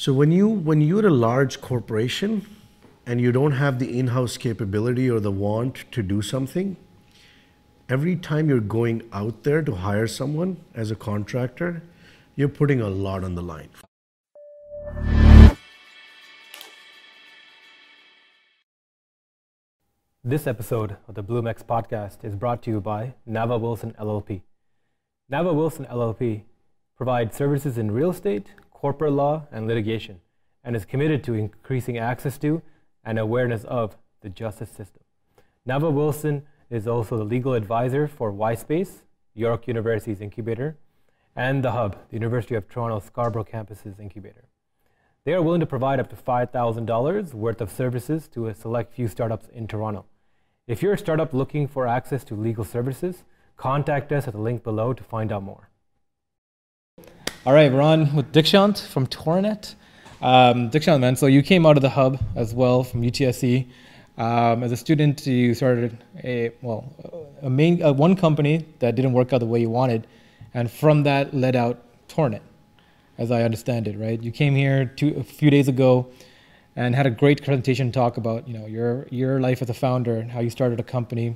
So when you're a large corporation and you don't have the in-house capability or the want to do something, every time you're going out there to hire someone as a contractor, you're putting a lot on the line. This episode of the BloomX podcast is brought to you by Nava Wilson LLP. Nava Wilson LLP provides services in real estate, corporate law, and litigation, and is committed to increasing access to and awareness of the justice system. Nava Wilson is also the legal advisor for YSpace, York University's incubator, and The Hub, the University of Toronto Scarborough campus's incubator. They are willing to provide up to $5,000 worth of services to a select few startups in Toronto. If you're a startup looking for access to legal services, contact us at the link below to find out more. All right, we're on with Dikshant from Torinit. Dikshant, man, so you came out of The Hub as well from UTSC. As a student, you started one company that didn't work out the way you wanted, and from that led out Torinit, as I understand it, right? You came here a few days ago and had a great presentation talk about your life as a founder and how you started a company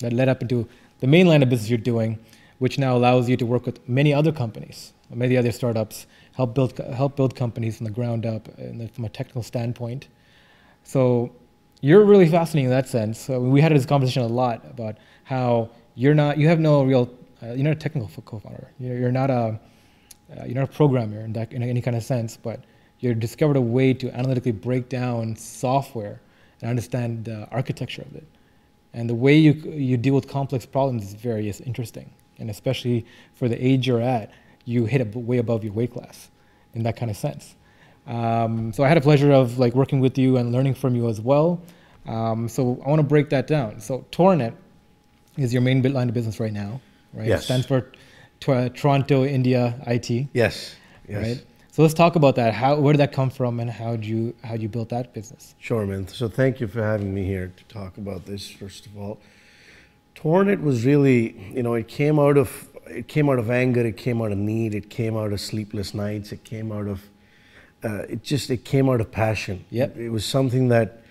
that led up into the main line of business you're doing, which now allows you to work with many other companies, many other startups, help build companies from the ground up and from a technical standpoint. So you're really fascinating in that sense. So we had this conversation a lot about how you're not a technical co-founder. You're not a programmer in any kind of sense, but you discovered a way to analytically break down software and understand the architecture of it. And the way you deal with complex problems is very interesting. And especially for the age you're at, you hit way above your weight class in that kind of sense. So I had a pleasure of working with you and learning from you as well. So I want to break that down. So Torinit is your main line of business right now, right? Yes. It stands for Toronto-India IT. Yes. Yes. Right? So let's talk about that. Where did that come from, and how did you build that business? Sure, man. So thank you for having me here to talk about this. First of all, Torinit was really, it came out of anger, it came out of need, it came out of sleepless nights, it came out of it came out of passion. Yep. It was something that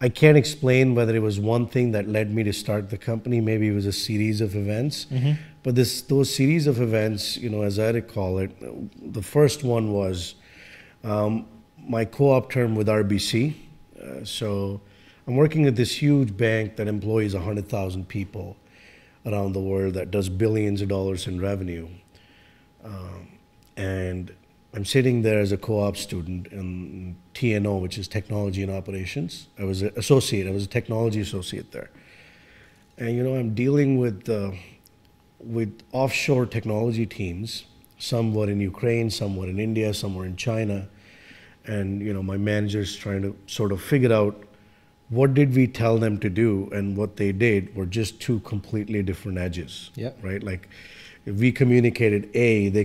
I can't explain whether it was one thing that led me to start the company. Maybe it was a series of events. Mm-hmm. But those series of events, as I recall it, the first one was my co-op term with RBC. So I'm working at this huge bank that employs 100,000 people around the world, that does billions of dollars in revenue. And I'm sitting there as a co-op student in TNO, which is Technology and Operations. I was a technology associate there. And I'm dealing with offshore technology teams. Some were in Ukraine, some were in India, some were in China. And my manager's trying to sort of figure out what did we tell them to do, and what they did were just two completely different edges. Yeah. Right? If we communicated A, they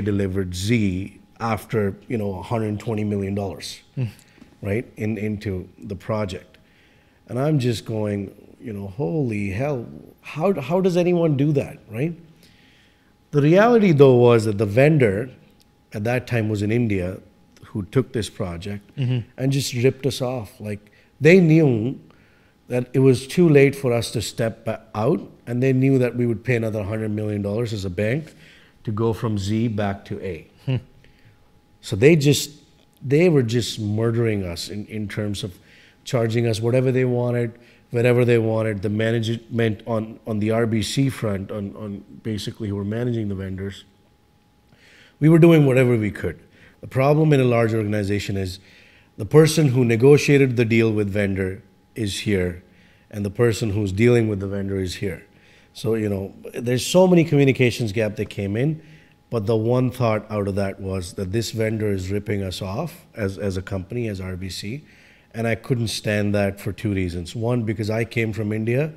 delivered Z after $120 million, right, into the project. And I'm just going, holy hell, how does anyone do that, right? The reality, though, was that the vendor at that time was in India, who took this project and just ripped us off. They knew that it was too late for us to step out, and they knew that we would pay another $100 million as a bank to go from Z back to A. So they were just murdering us in terms of charging us whatever they wanted, wherever they wanted. The management on the RBC front, on basically who were managing the vendors, we were doing whatever we could. The problem in a large organization is the person who negotiated the deal with vendor is here, and the person who's dealing with the vendor is here. So, there's so many communications gap that came in, but the one thought out of that was that this vendor is ripping us off as a company, as RBC, and I couldn't stand that for two reasons. One, because I came from India,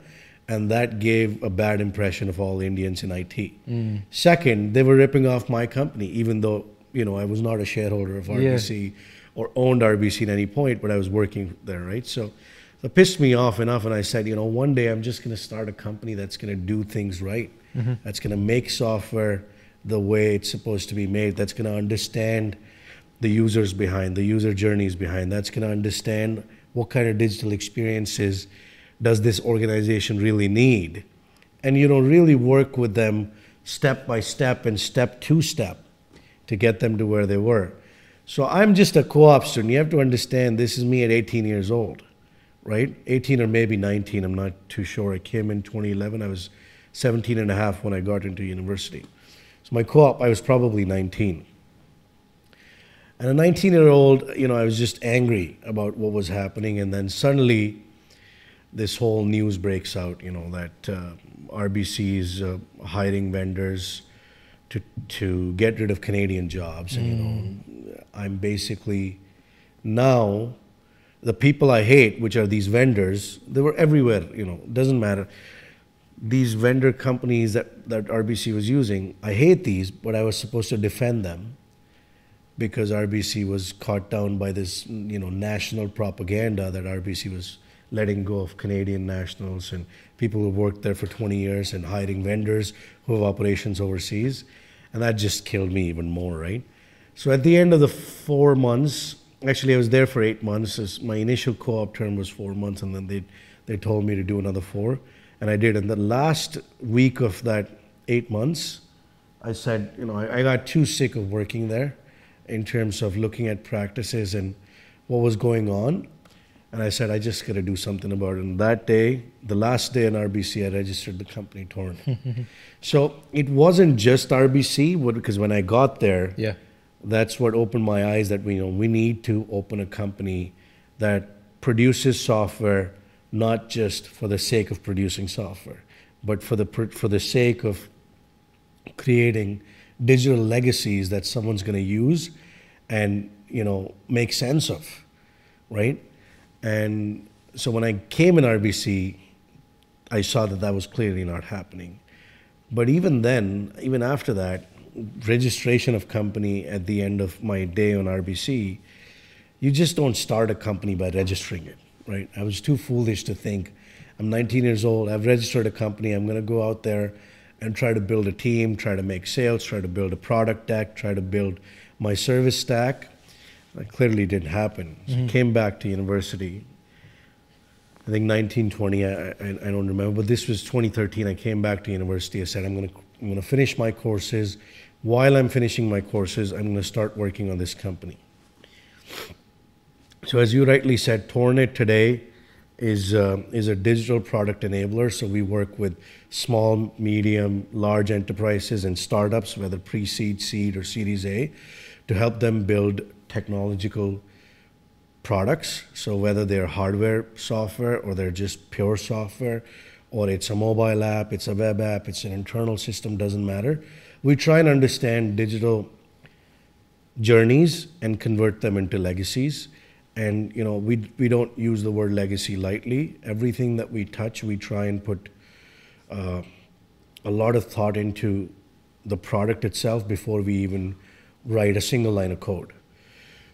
and that gave a bad impression of all Indians in IT. Mm. Second, they were ripping off my company, even though, I was not a shareholder of RBC or owned RBC at any point, but I was working there, right? So it pissed me off enough, and I said, one day I'm just going to start a company that's going to do things right, that's going to make software the way it's supposed to be made, that's going to understand the users behind, the user journeys behind. That's going to understand what kind of digital experiences does this organization really need. And you don't really work with them step by step and step to step to get them to where they were. So I'm just a co-op student. You have to understand, this is me at 18 years old, right? 18 or maybe 19, I'm not too sure. I came in 2011. I was 17 and a half when I got into university. So my co-op, I was probably 19. And a 19-year-old, you know, I was just angry about what was happening. And then suddenly this whole news breaks out, you know, that RBC is hiring vendors to get rid of Canadian jobs. And, you know, I'm basically now, the people I hate, which are these vendors, they were everywhere, you know, doesn't matter. These vendor companies that RBC was using, I hate these, but I was supposed to defend them, because RBC was caught down by this, you know, national propaganda that RBC was letting go of Canadian nationals and people who worked there for 20 years and hiring vendors who have operations overseas. And that just killed me even more, right? So at the end of the 4 months, actually I was there for 8 months. My initial co-op term was 4 months, and then they told me to do another 4, and I did. And the last week of that 8 months, I said, you know, I got too sick of working there, in terms of looking at practices and what was going on. And I said, I just got to do something about it. And that day, the last day in RBC, I registered the company, Torinit. So it wasn't just RBC, because when I got there, yeah, that's what opened my eyes, that we, you know, we need to open a company that produces software, not just for the sake of producing software, but for the sake of creating digital legacies that someone's going to use and, you know, make sense of, right? And so when I came in RBC, I saw that that was clearly not happening. But even then, even after that, registration of company at the end of my day on RBC, you just don't start a company by registering it, right? I was too foolish to think, I'm 19 years old, I've registered a company, I'm going to go out there and try to build a team, try to make sales, try to build a product deck, try to build my service stack. That clearly didn't happen. So I came back to university, I think 1920, I don't remember, but this was 2013. I came back to university. I said, I'm gonna finish my courses. While I'm finishing my courses, I'm gonna start working on this company. So as you rightly said, Torinit today is a digital product enabler. So we work with small, medium, large enterprises and startups, whether pre-seed, seed, or Series A, to help them build technological products. So whether they're hardware, software, or they're just pure software, or it's a mobile app, it's a web app, it's an internal system, doesn't matter. We try and understand digital journeys and convert them into legacies. And, you know, we don't use the word legacy lightly. Everything that we touch, we try and put a lot of thought into the product itself before we even write a single line of code.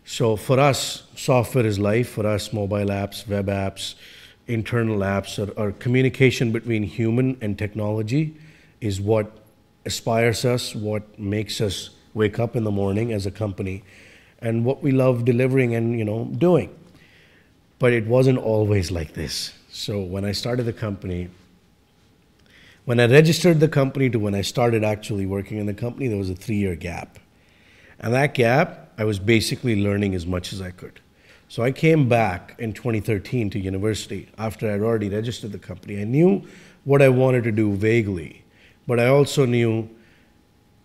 So for us, software is life. For us, mobile apps, web apps, internal apps, or communication between human and technology is what inspires us, what makes us wake up in the morning as a company, and what we love delivering and, you know, doing. But it wasn't always like this. So when I started the company, when I registered the company to when I started actually working in the company, there was a 3-year gap. And that gap, I was basically learning as much as I could. So I came back in 2013 to university after I'd already registered the company. I knew what I wanted to do vaguely, but I also knew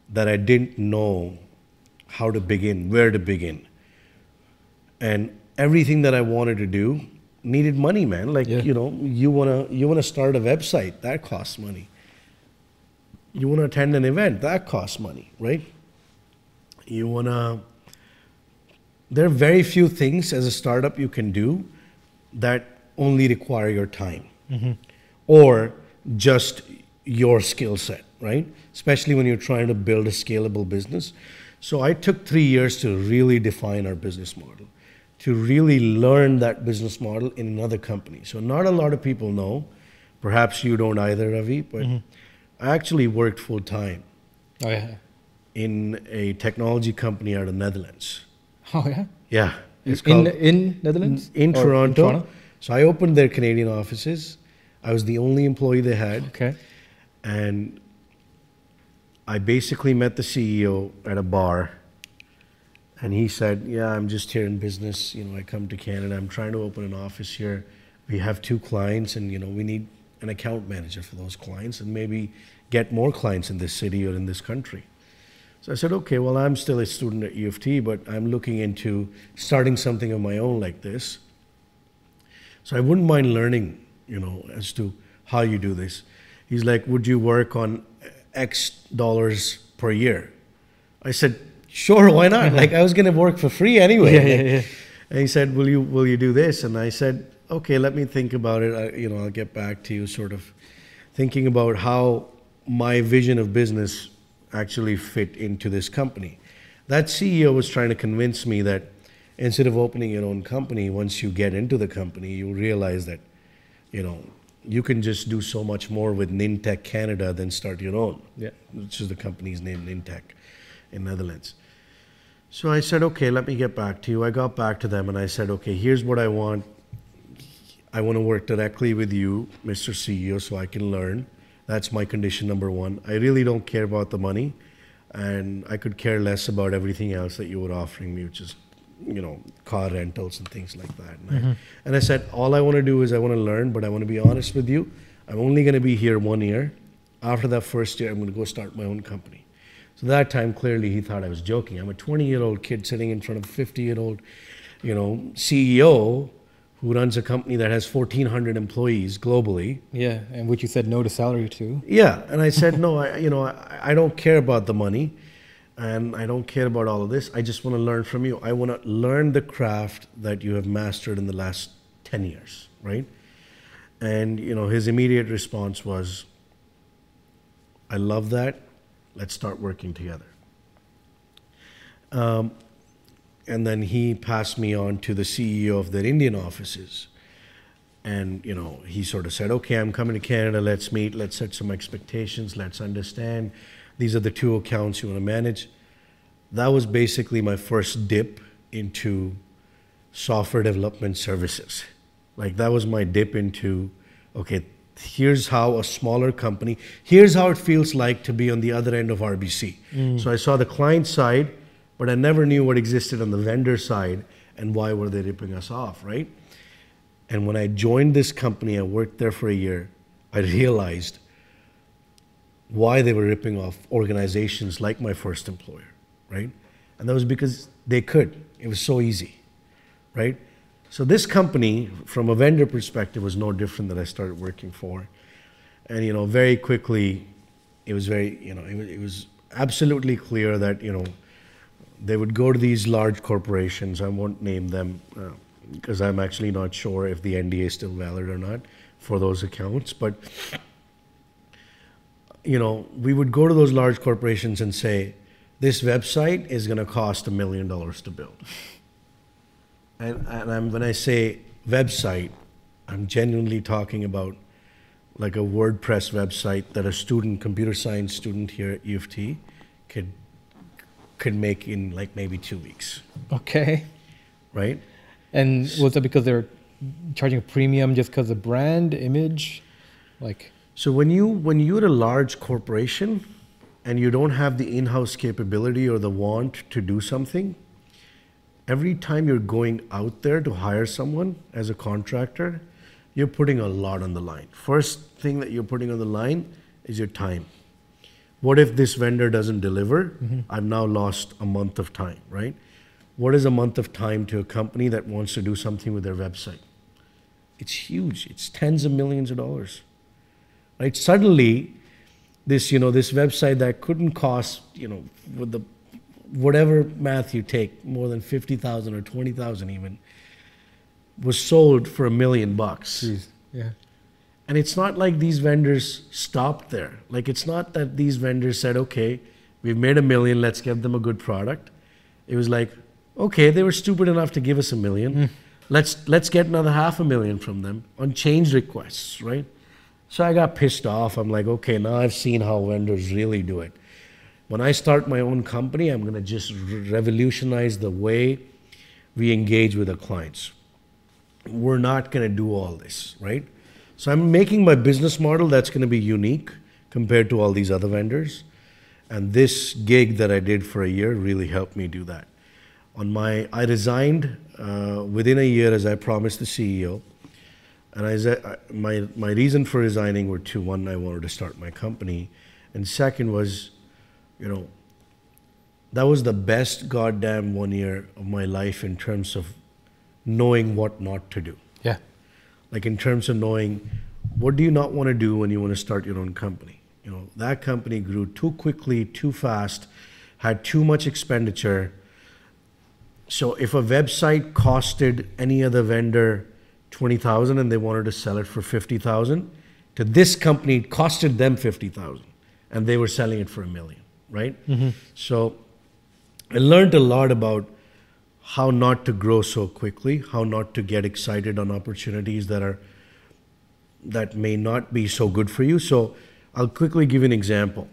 that I didn't know how to begin, where to begin. And everything that I wanted to do needed money, man. Like, you know, you wanna start a website, that costs money. You wanna attend an event, that costs money, right? You wanna, there are very few things as a startup you can do that only require your time or just your skill set, right? Especially when you're trying to build a scalable business. So I took 3 years to really define our business model, to really learn that business model in another company. So not a lot of people know, perhaps you don't either, Ravi, but I actually worked full time in a technology company out of Netherlands. Oh, yeah? Yeah. It's called, in Netherlands? In Toronto. In Toronto. So I opened their Canadian offices. I was the only employee they had. Okay. And I basically met the CEO at a bar. And he said, yeah, I'm just here in business. You know, I come to Canada. I'm trying to open an office here. We have 2 clients and, you know, we need an account manager for those clients and maybe get more clients in this city or in this country. So I said, okay, well, I'm still a student at U of T, but I'm looking into starting something of my own like this. So I wouldn't mind learning, you know, as to how you do this. He's like, would you work on X dollars per year? I said, sure, why not? Like, I was going to work for free anyway. Yeah. And he said, will you do this? And I said, okay, let me think about it. I'll get back to you, sort of thinking about how my vision of business actually fit into this company. That CEO was trying to convince me that instead of opening your own company, once you get into the company, you realize that, you know, you can just do so much more with Nintech Canada than start your own, which is the company's name, Nintech, in Netherlands. So I said, okay, let me get back to you. I got back to them and I said, okay, here's what I want. I want to work directly with you, Mr. CEO, so I can learn. That's my condition number one. I really don't care about the money, and I could care less about everything else that you were offering me, which is, you know, car rentals and things like that. And, I said, all I want to do is I want to learn, but I want to be honest with you. I'm only going to be here 1 year. After that first year, I'm going to go start my own company. So that time, clearly, he thought I was joking. I'm a 20-year-old kid sitting in front of a 50-year-old, you know, CEO who runs a company that has 1,400 employees globally. Yeah, and which you said no to salary to. Yeah, and I said, no, I don't care about the money, and I don't care about all of this. I just want to learn from you. I want to learn the craft that you have mastered in the last 10 years, right? And, you know, his immediate response was, I love that. Let's start working together. And then he passed me on to the CEO of their Indian offices. And, you know, he sort of said, okay, I'm coming to Canada. Let's meet. Let's set some expectations. Let's understand. These are the 2 accounts you want to manage. That was basically my first dip into software development services. Like, that was my dip into, okay, here's how a smaller company, here's how it feels like to be on the other end of RBC. So I saw the client side, but I never knew what existed on the vendor side and why were they ripping us off, right? And when I joined this company, I worked there for a year, I realized why they were ripping off organizations like my first employer, right? And that was because they could. It was so easy, right? So this company, from a vendor perspective, was no different that I started working for. And, you know, very quickly, it was very, you know, it was absolutely clear that, you know, they would go to these large corporations. I won't name them because I'm actually not sure if the NDA is still valid or not for those accounts. But, you know, we would go to those large corporations and say, this website is going to cost $1 million to build. And when I say website, I'm genuinely talking about like a WordPress website that a student, computer science student here at U of T could make in like maybe 2 weeks. Okay. Right? And was that because they're charging a premium just because of brand, image? Like, so when you're a large corporation and you don't have the in-house capability or the want to do something, every time you're going out there to hire someone as a contractor, you're putting a lot on the line. First thing that you're putting on the line is your time. What if this vendor doesn't deliver? I've now lost a month of time, right? What is a month of time to a company that wants to do something with their website? It's huge. It's tens of millions of dollars, right? Suddenly, this, you know, this website that couldn't cost, you know, with the whatever math you take, more than 50,000 or 20,000 even, was sold for $1 million. Jeez. Yeah. And it's not like these vendors stopped there. Like, it's not that these vendors said, okay, we've made $1 million, let's give them a good product. It was like, okay, they were stupid enough to give us $1 million. Let's get another $500,000 from them on change requests, right? So I got pissed off. I'm like, okay, now I've seen how vendors really do it. When I start my own company, I'm going to just revolutionize the way we engage with our clients. We're not going to do all this, right? So I'm making my business model that's going to be unique compared to all these other vendors. And this gig that I did for a year really helped me do that. I resigned within a year, as I promised the CEO. And my reason for resigning were two. One, I wanted to start my company. And second was, you know, that was the best goddamn 1 year of my life in terms of knowing what not to do. Yeah. Like in terms of knowing what do you not want to do when you want to start your own company. You know, that company grew too quickly, too fast, had too much expenditure. So if a website costed any other vendor $20,000 and they wanted to sell it for $50,000, to this company it costed them $50,000 and they were selling it for $1 million, right? Mm-hmm. So I learned a lot about how not to grow so quickly, how not to get excited on opportunities that may not be so good for you. So I'll quickly give you an example.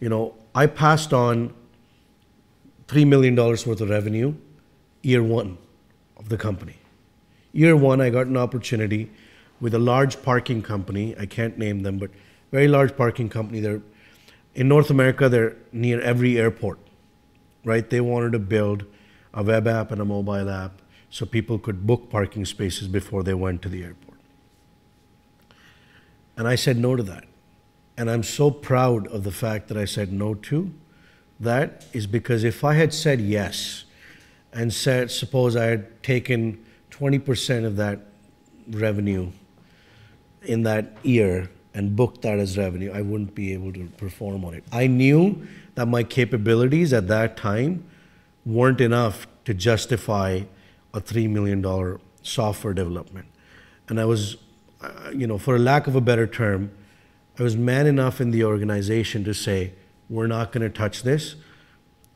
You know, I passed on $3 million worth of revenue year one of the company. Year one, I got an opportunity with a large parking company. I can't name them, but very large parking company. They're in North America, they're near every airport, right? They wanted to build a web app and a mobile app so people could book parking spaces before they went to the airport. And I said no to that. And I'm so proud of the fact that I said no to that, is because if I had said yes and said, suppose I had taken 20% of that revenue in that year and booked that as revenue, I wouldn't be able to perform on it. I knew that my capabilities at that time weren't enough to justify a $3 million software development. And I was, you know, for lack of a better term, I was man enough in the organization to say, we're not going to touch this.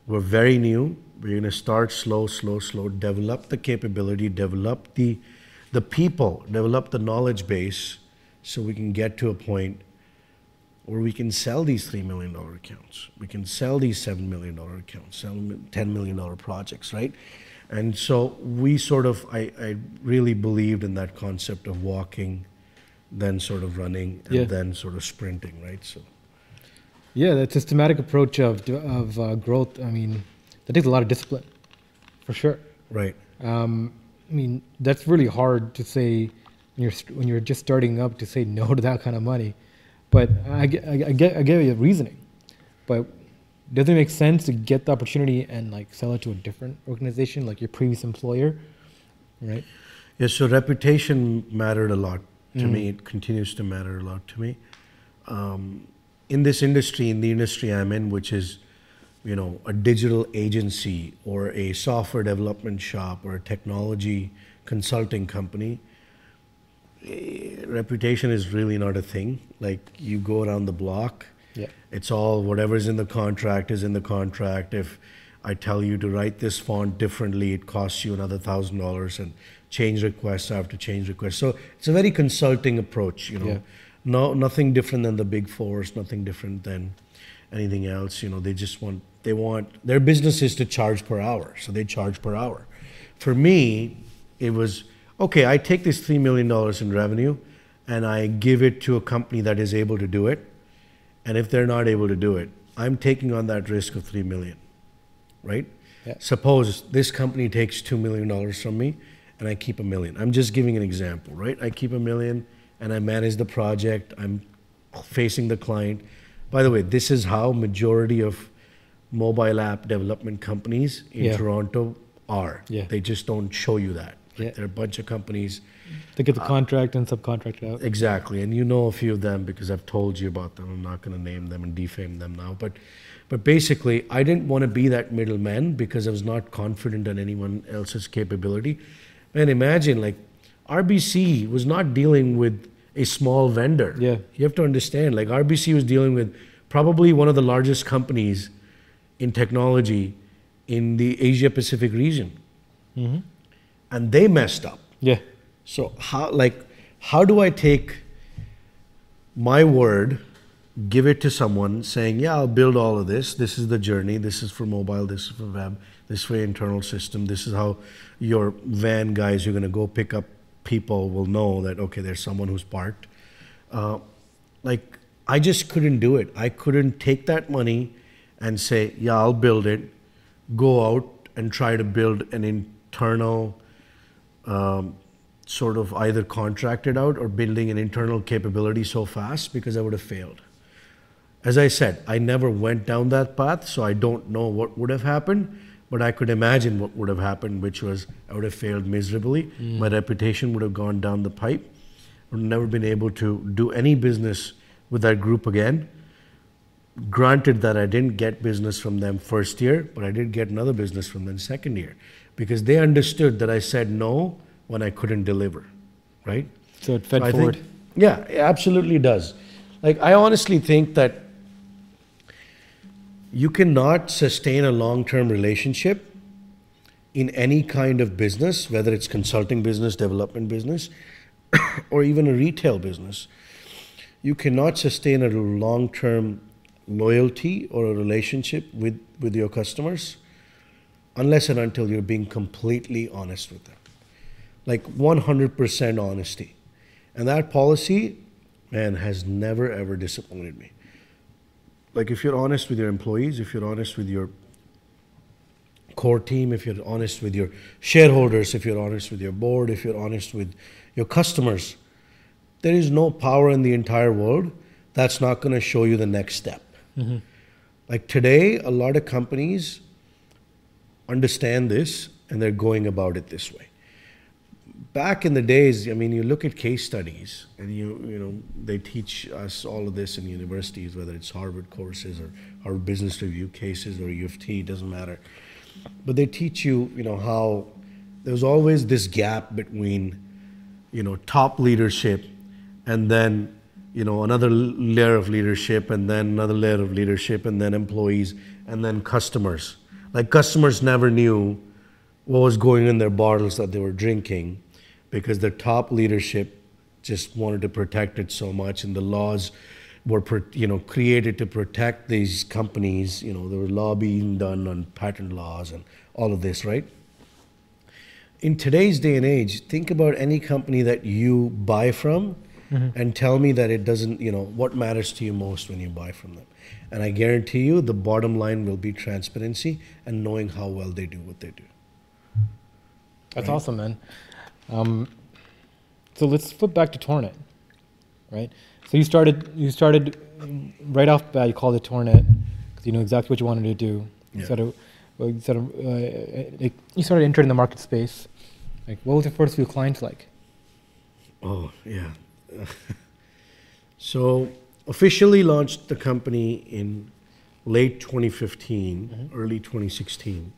We're very new. We're going to start slow, develop the capability, develop the people, develop the knowledge base so we can get to a point where we can sell these $3 million accounts. We can sell these $7 million accounts, sell $10 million projects, right? And so we sort of, I really believed in that concept of walking, then sort of running, and then sort of sprinting, right? So, yeah, that systematic approach of growth, I mean, that takes a lot of discipline, for sure. Right. I mean, that's really hard to say when you're just starting up, to say no to that kind of money. But I get your reasoning, but does it make sense to get the opportunity and like sell it to a different organization, like your previous employer, right? Yeah, so reputation mattered a lot to me. It continues to matter a lot to me. In this industry, in the industry I'm in, which is, you know, a digital agency or a software development shop or a technology consulting company, reputation is really not a thing. Like, you go around the block, it's all whatever's in the contract is in the contract. If I tell you to write this font differently, it costs you another $1,000, and change requests after change requests. So it's a very consulting approach, you know. No, nothing different than the Big Fours, nothing different than anything else. You know, they just want, they want their businesses to charge per hour, so they charge per hour. For me, it was, okay, I take this $3 million in revenue and I give it to a company that is able to do it. And if they're not able to do it, I'm taking on that risk of $3 million, right? Yeah. Suppose this company takes $2 million from me and I keep $1 million. I'm just giving an example, right? I keep $1 million and I manage the project. I'm facing the client. By the way, this is how majority of mobile app development companies in Toronto are. Yeah. They just don't show you that. Like there are a bunch of companies. They get the contract and subcontract it out. Exactly. And you know a few of them because I've told you about them. I'm not going to name them and defame them now. But basically, I didn't want to be that middleman because I was not confident in anyone else's capability. And imagine, like, RBC was not dealing with a small vendor. Yeah. You have to understand, like, RBC was dealing with probably one of the largest companies in technology in the Asia-Pacific region. Mm-hmm. And they messed up. Yeah. So how do I take my word give it to someone saying, yeah, I'll build all of this. This is the journey. This is for mobile. This is for web. This is for internal system. This is how your van guys who are going to go pick up people will know that, okay, there's someone who's parked. Like, I just couldn't do it. I couldn't take that money and say, yeah, I'll build it. Go out and try to build an internal sort of either contracted out or building an internal capability so fast, because I would have failed. As I said, I never went down that path, so I don't know what would have happened, but I could imagine what would have happened, which was I would have failed miserably. My reputation would have gone down the pipe. I would have never been able to do any business with that group again. Granted that I didn't get business from them first year, but I did get another business from them second year, because they understood that I said no when I couldn't deliver, right? So it fed forward. Think, yeah, it absolutely does. Like, I honestly think that you cannot sustain a long-term relationship in any kind of business, whether it's consulting business, development business, or even a retail business. You cannot sustain a long-term loyalty or a relationship with your customers unless and until you're being completely honest with them. Like 100% honesty. And that policy, man, has never ever disappointed me. Like, if you're honest with your employees, if you're honest with your core team, if you're honest with your shareholders, if you're honest with your board, if you're honest with your customers, there is no power in the entire world that's not going to show you the next step. Like today, a lot of companies understand this and they're going about it this way. Back in the days, I mean, you look at case studies, and you know, they teach us all of this in universities, whether it's Harvard courses or Harvard Business Review cases or U of T, it doesn't matter. But they teach you, you know, how there's always this gap between, you know, top leadership and then, you know, another layer of leadership and then another layer of leadership and then employees and then customers. Like, customers never knew what was going in their bottles that they were drinking, because the top leadership just wanted to protect it so much, and the laws were, you know, created to protect these companies. You know, there were lobbying done on patent laws and all of this, right? In today's day and age, think about any company that you buy from and tell me that it doesn't, you know, what matters to you most when you buy from them. And I guarantee you the bottom line will be transparency and knowing how well they do what they do. That's right? Awesome, man. So let's flip back to Torinit, right? So you started right off the bat, you called it Torinit because you knew exactly what you wanted to do. Yeah. You started entering the market space. Like, what was your first few clients like? Oh, yeah. So officially launched the company in late 2015, early 2016.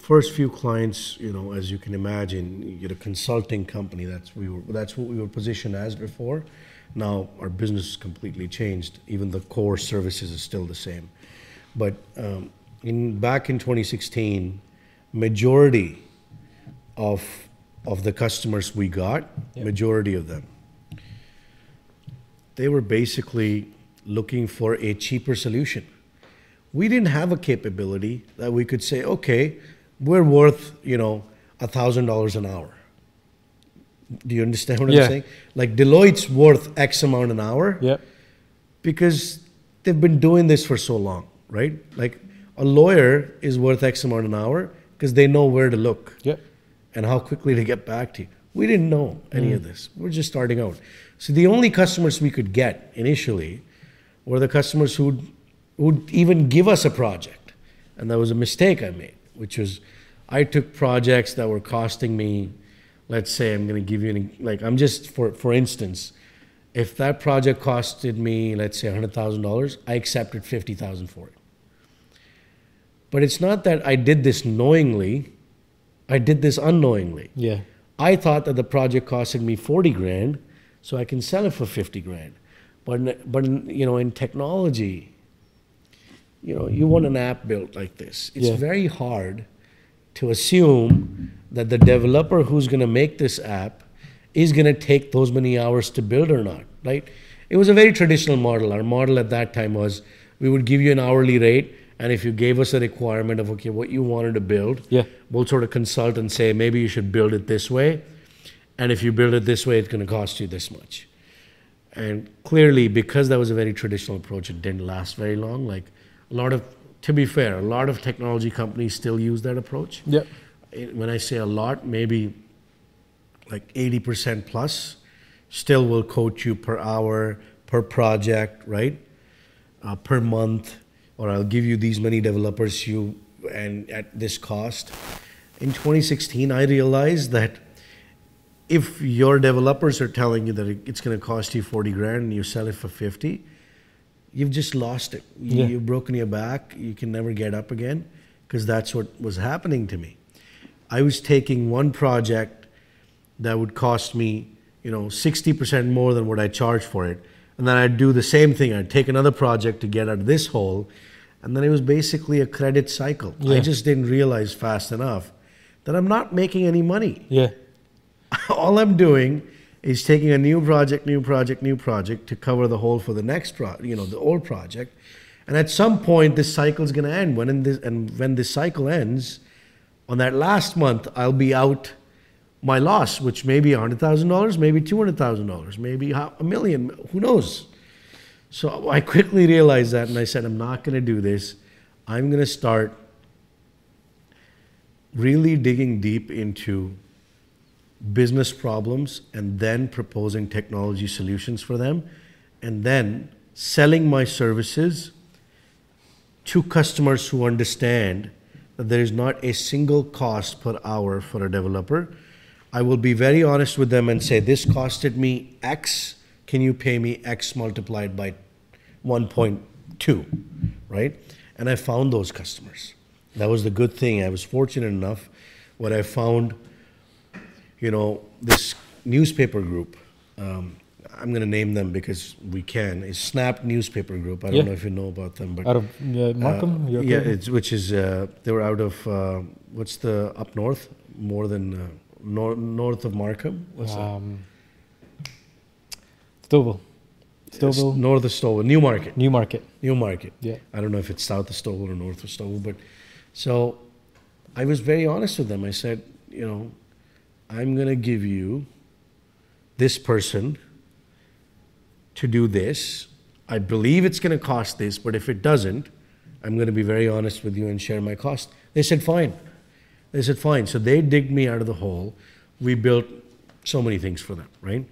First few clients, you know, as you can imagine, you get a consulting company. That's what we were positioned as before. Now our business is completely changed. Even the core services is still the same. But back in 2016, majority of the customers we got, majority of them, they were basically looking for a cheaper solution. We didn't have a capability that we could say, okay, we're worth, you know, $1,000 an hour. Do you understand what I'm saying? Like, Deloitte's worth X amount an hour because they've been doing this for so long, right? Like, a lawyer is worth X amount an hour because they know where to look and how quickly to get back to you. We didn't know any of this. We're just starting out. So the only customers we could get initially were the customers who'd even give us a project. And that was a mistake I made, which was I took projects that were costing me, let's say I'm going to give you, I'm just, for instance, if that project costed me, let's say $100,000, I accepted $50,000 for it. But it's not that I did this knowingly, I did this unknowingly. Yeah. I thought that the project costed me 40 grand, so I can sell it for 50 grand. But you know, in technology, you know, you want an app built like this. It's very hard to assume that the developer who's going to make this app is going to take those many hours to build or not, right? It was a very traditional model. Our model at that time was we would give you an hourly rate, and if you gave us a requirement of, okay, what you wanted to build, yeah, we'll sort of consult and say, maybe you should build it this way. And if you build it this way, it's going to cost you this much. And clearly, because that was a very traditional approach, it didn't last very long. Like a lot of, to be fair, a lot of technology companies still use that approach. Yeah. When I say a lot, maybe like 80% plus still will quote you per hour, per project, right? Per month, or I'll give you these many developers and at this cost. In 2016, I realized that if your developers are telling you that it's going to cost you 40 grand and you sell it for 50, you've just lost it. Yeah. You've broken your back. You can never get up again, because that's what was happening to me. I was taking one project that would cost me, you know, 60% more than what I charged for it. And then I'd do the same thing. I'd take another project to get out of this hole. And then it was basically a credit cycle. Yeah. I just didn't realize fast enough that I'm not making any money. Yeah. All I'm doing is taking a new project to cover the hole for the next the old project. And at some point, this cycle's going to end. When this cycle ends, on that last month, I'll be out my loss, which may be $100,000, maybe $200,000, maybe $1 million, who knows? So I quickly realized that, and I said, I'm not going to do this. I'm going to start really digging deep into business problems and then proposing technology solutions for them, and then selling my services to customers who understand that there is not a single cost per hour for a developer. I will be very honest with them and say, this costed me X, can you pay me X multiplied by 1.2, right? And I found those customers. That was the good thing. I was fortunate enough when I found, you know, this newspaper group, I'm going to name them because we can, is Snap Newspaper Group. I don't know if you know about them. But, out of Markham? Yeah, they were out of, what's the, up north? More than, north of Markham? What's that? Stouffville. North of Stouffville, Newmarket. Newmarket. Yeah. I don't know if it's south of Stouffville or north of Stouffville, but so I was very honest with them. I said, you know, I'm going to give you this person to do this. I believe it's going to cost this, but if it doesn't, I'm going to be very honest with you and share my cost. They said, fine. So they digged me out of the hole. We built so many things for them, right?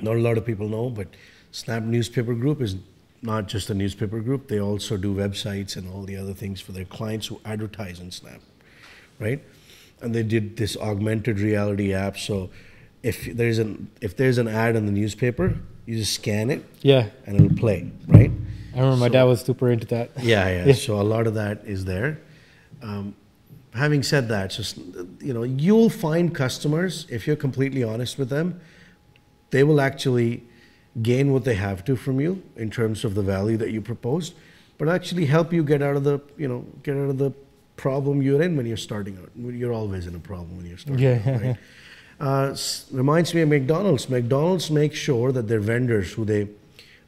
Not a lot of people know, but Snap Newspaper Group is not just a newspaper group. They also do websites and all the other things for their clients who advertise on Snap, right? And they did this augmented reality app. So if there's an ad in the newspaper, you just scan it, and it'll play, right? I remember my dad was super into that. Yeah. So a lot of that is there. Having said that, just, you know, you'll find customers, if you're completely honest with them, they will actually gain what they have to from you in terms of the value that you proposed, but actually help you get out of the, you know, problem you're in when you're starting out. You're always in a problem when you're starting out, right? Reminds me of McDonald's. McDonald's makes sure that their vendors who they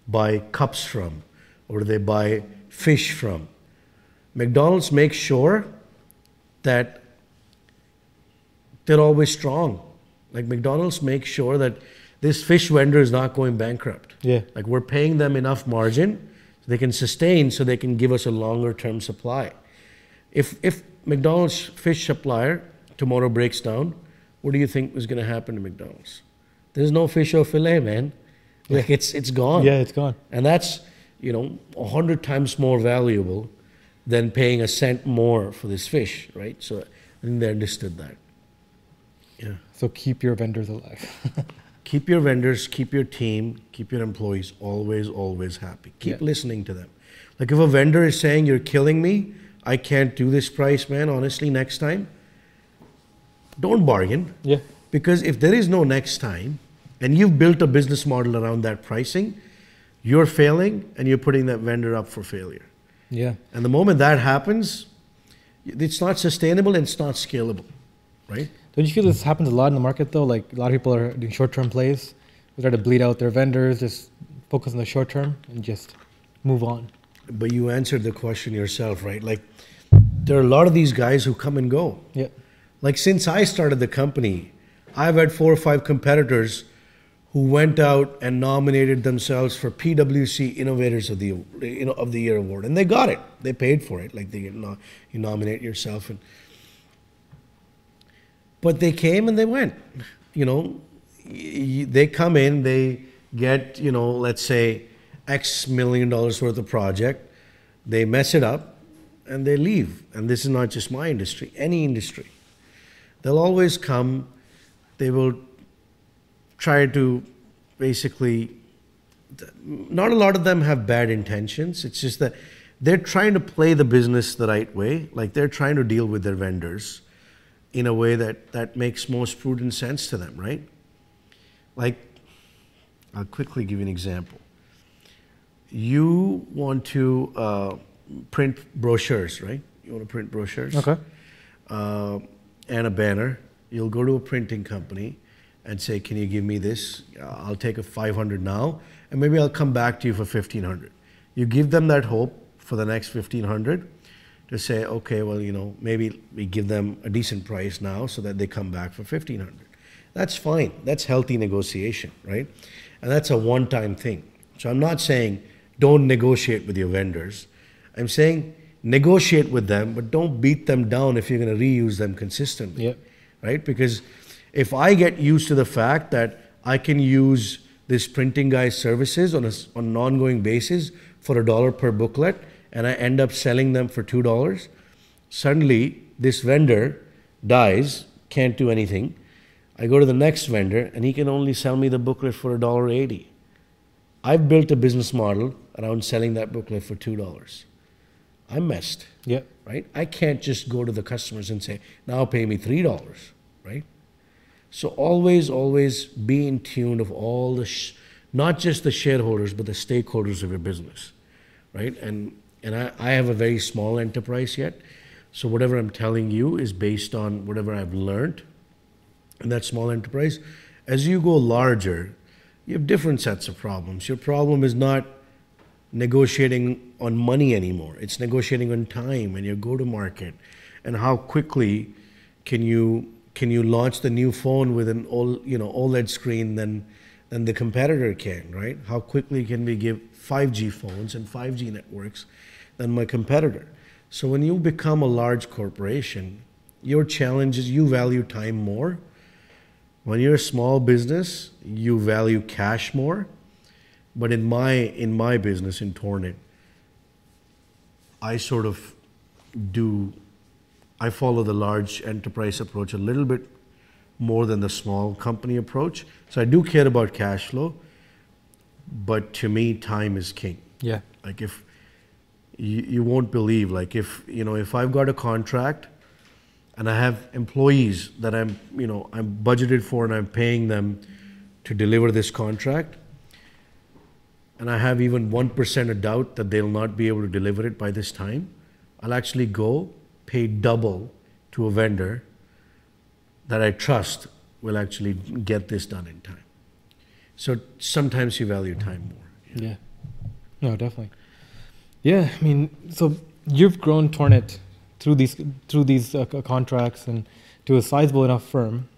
buy cups from or they buy fish from, McDonald's makes sure that they're always strong. Like McDonald's makes sure that this fish vendor is not going bankrupt. Yeah. Like we're paying them enough margin so they can sustain, so they can give us a longer term supply. If McDonald's fish supplier tomorrow breaks down, what do you think is going to happen to McDonald's? There's no fish or filet, man. Like it's gone. Yeah, it's gone. And that's, you know, 100 times more valuable than paying a cent more for this fish, right? So I think they understood that. Yeah. So keep your vendors alive. Keep your vendors, keep your team, keep your employees always, always happy. Keep listening to them. Like if a vendor is saying, you're killing me, I can't do this price, man, honestly, next time, don't bargain. Yeah. Because if there is no next time, and you've built a business model around that pricing, you're failing, and you're putting that vendor up for failure. Yeah. And the moment that happens, it's not sustainable and it's not scalable, right? Don't you feel this happens a lot in the market though? Like a lot of people are doing short-term plays. They try to bleed out their vendors, just focus on the short term and just move on. But you answered the question yourself, right? Like there are a lot of these guys who come and go. Yeah. Like since I started the company, I've had 4 or 5 competitors who went out and nominated themselves for PwC Innovators of the of the Year award, and they got it. They paid for it. Like they, you nominate yourself, and but they came and they went. You know, they come in, they get let's say X million dollars worth of project, they mess it up, and they leave. And this is not just my industry; any industry, they'll always come. They will try to basically, not a lot of them have bad intentions. It's just that they're trying to play the business the right way. Like they're trying to deal with their vendors in a way that, makes most prudent sense to them, right? Like, I'll quickly give you an example. You want to print brochures, right? You want to print brochures. Okay. And a banner. You'll go to a printing company and say, can you give me this? I'll take a $500 now, and maybe I'll come back to you for $1,500. You give them that hope for the next $1,500 to say, okay, well, maybe we give them a decent price now so that they come back for $1,500. That's fine. That's healthy negotiation, right? And that's a one-time thing. So I'm not saying don't negotiate with your vendors. I'm saying negotiate with them, but don't beat them down if you're going to reuse them consistently, yep. Right? Because if I get used to the fact that I can use this printing guy's services on an ongoing basis for $1 per booklet, and I end up selling them for $2, suddenly this vendor dies, can't do anything. I go to the next vendor, and he can only sell me the booklet for $1.80. I've built a business model around selling that booklet for $2. I'm messed. Yeah. Right? I can't just go to the customers and say, now pay me $3, right? So always, always be in tune of all the, not just the shareholders, but the stakeholders of your business, right? And I have a very small enterprise yet. So whatever I'm telling you is based on whatever I've learned in that small enterprise. As you go larger, you have different sets of problems. Your problem is not negotiating on money anymore. It's negotiating on time and your go-to-market and how quickly can you launch the new phone with an OLED screen than the competitor can, right? How quickly can we give 5G phones and 5G networks than my competitor? So when you become a large corporation, your challenge is you value time more. When you're a small business, you value cash more. But in my business, in Torinit, I sort of do... I follow the large enterprise approach a little bit more than the small company approach. So I do care about cash flow, but to me, time is king. Yeah. Like if you won't believe, like if I've got a contract and I have employees that I'm budgeted for and I'm paying them to deliver this contract, and I have even 1% of doubt that they'll not be able to deliver it by this time, I'll actually go pay double to a vendor that I trust will actually get this done in time. So sometimes you value time more. Yeah. No, definitely. Yeah, I mean, so you've grown Torinit through these contracts and to a sizable enough firm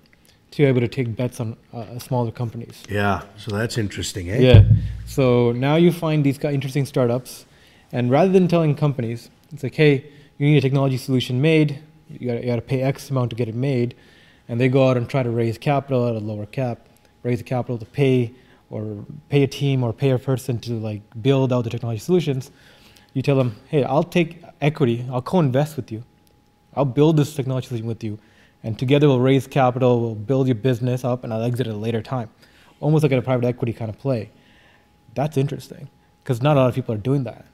to be able to take bets on smaller companies. Yeah, so that's interesting, eh? Yeah. So now you find these interesting startups, and rather than telling companies, it's like, hey, you need a technology solution made, you got to pay X amount to get it made, and they go out and try to raise capital at a lower cap, raise the capital to pay a team or pay a person to like build out the technology solutions. You tell them, hey, I'll take equity, I'll co-invest with you, I'll build this technology solution with you, and together we'll raise capital, we'll build your business up, and I'll exit at a later time. Almost like a private equity kind of play. That's interesting, because not a lot of people are doing that.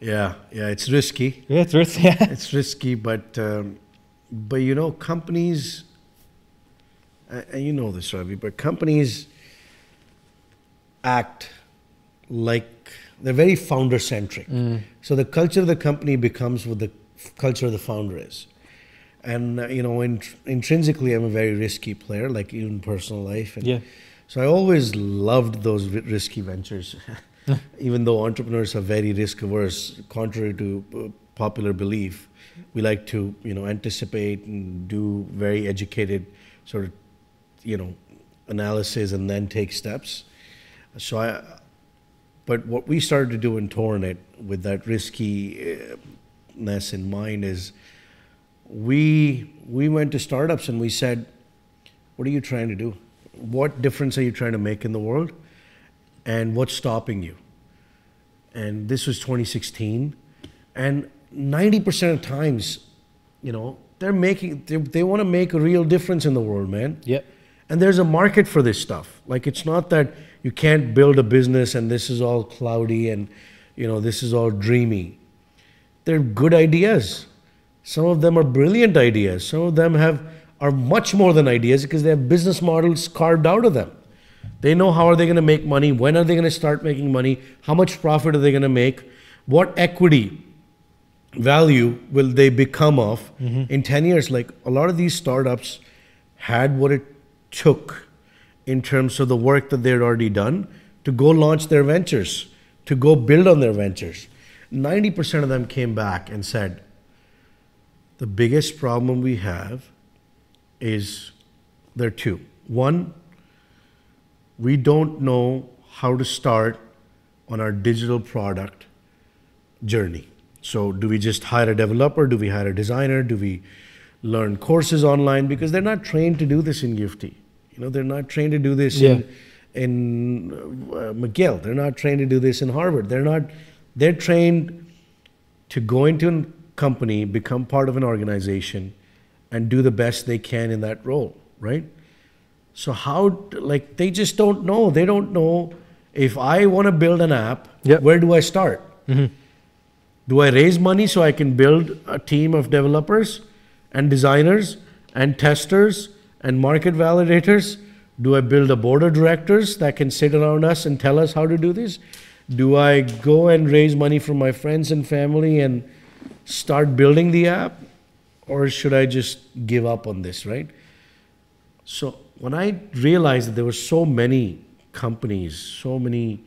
Yeah, yeah, it's risky. Yeah, it's risky. Yeah. It's risky, but companies, and you know this, Ravi, but companies act like they're very founder-centric. Mm. So the culture of the company becomes what the culture of the founder is. And you know, intrinsically, I'm a very risky player, like even personal life. And yeah. So I always loved those risky ventures, even though entrepreneurs are very risk averse, contrary to popular belief. We like to, you know, anticipate and do very educated sort of, you know, analysis and then take steps. So but what we started to do in Torinit with that riskiness in mind is we went to startups and we said, what are you trying to do? What difference are you trying to make in the world? And what's stopping you? And this was 2016. And 90% of times, you know, they want to make a real difference in the world, man. Yeah. And there's a market for this stuff. Like, it's not that you can't build a business and this is all cloudy and, you know, this is all dreamy. They're good ideas. Some of them are brilliant ideas. Some of them are much more than ideas because they have business models carved out of them. They know how are they going to make money, when are they going to start making money, how much profit are they going to make, what equity value will they become of in 10 years. Like, a lot of these startups had what it took in terms of the work that they'd already done to go launch their ventures, to go build on their ventures. 90% of them came back and said, the biggest problem we have is there are two. One, we don't know how to start on our digital product journey. So do we just hire a developer? Do we hire a designer? Do we learn courses online? Because they're not trained to do this in Gifty. You know, they're not trained to do this in McGill. They're not trained to do this in Harvard. They're trained to go into a company, become part of an organization, and do the best they can in that role, right? So how, like, they just don't know. They don't know if I want to build an app, where do I start? Do I raise money so I can build a team of developers and designers and testers and market validators? Do I build a board of directors that can sit around us and tell us how to do this? Do I go and raise money from my friends and family and start building the app? Or should I just give up on this, right? So when I realized that there were so many companies, so many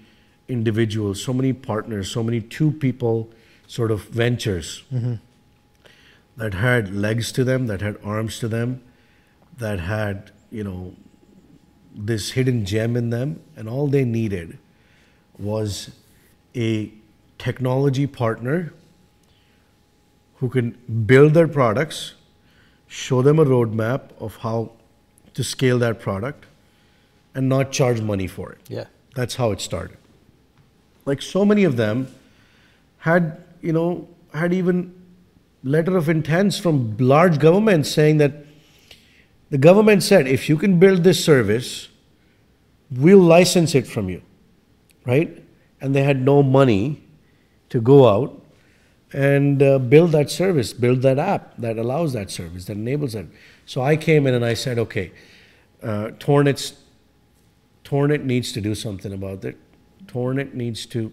individuals, so many partners, so many two-people sort of ventures that had legs to them, that had arms to them, that had, you know, this hidden gem in them, and all they needed was a technology partner who can build their products, show them a roadmap of how to scale that product, and not charge money for it. Yeah. That's how it started. Like, so many of them had, you know, had even letter of intents from large governments saying that the government said, if you can build this service, we'll license it from you, right? And they had no money to go out and build that service, build that app that allows that service, that enables that. So I came in and I said, okay, Torinit needs to do something about it. Torinit needs to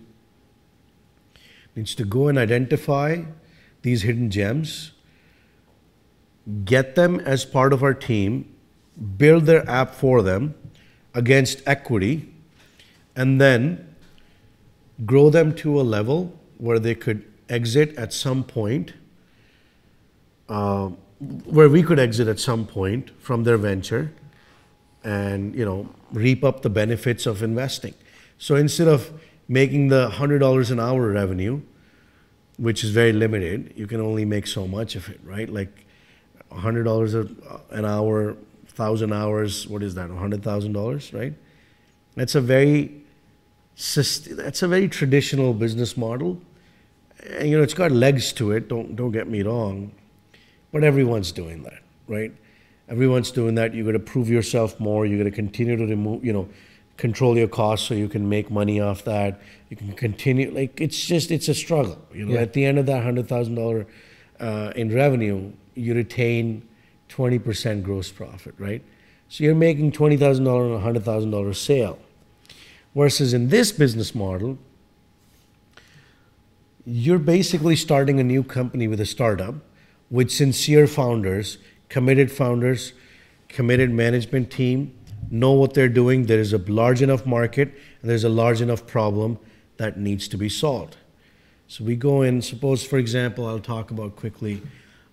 go and identify these hidden gems, get them as part of our team, build their app for them against equity, and then grow them to a level where they could exit at some point, where we could exit at some point from their venture and, you know, reap up the benefits of investing. So instead of making the $100 an hour revenue, which is very limited, you can only make so much of it, right? Like $100 an hour, 1,000 hours, what is that, $100,000, right? That's a very traditional business model. And, you know, it's got legs to it, don't get me wrong, but everyone's doing that, right? Everyone's doing that. You got to prove yourself more. You got to continue to remove, you know, control your costs so you can make money off that. You can continue, like, it's a struggle. You know, at the end of that $100,000 in revenue, you retain 20% gross profit, right? So you're making $20,000 on a $100,000 sale, versus in this business model, you're basically starting a new company with a startup with sincere founders, committed management team, know what they're doing. There is a large enough market, and there's a large enough problem that needs to be solved. So we go in, suppose, for example, I'll talk about quickly,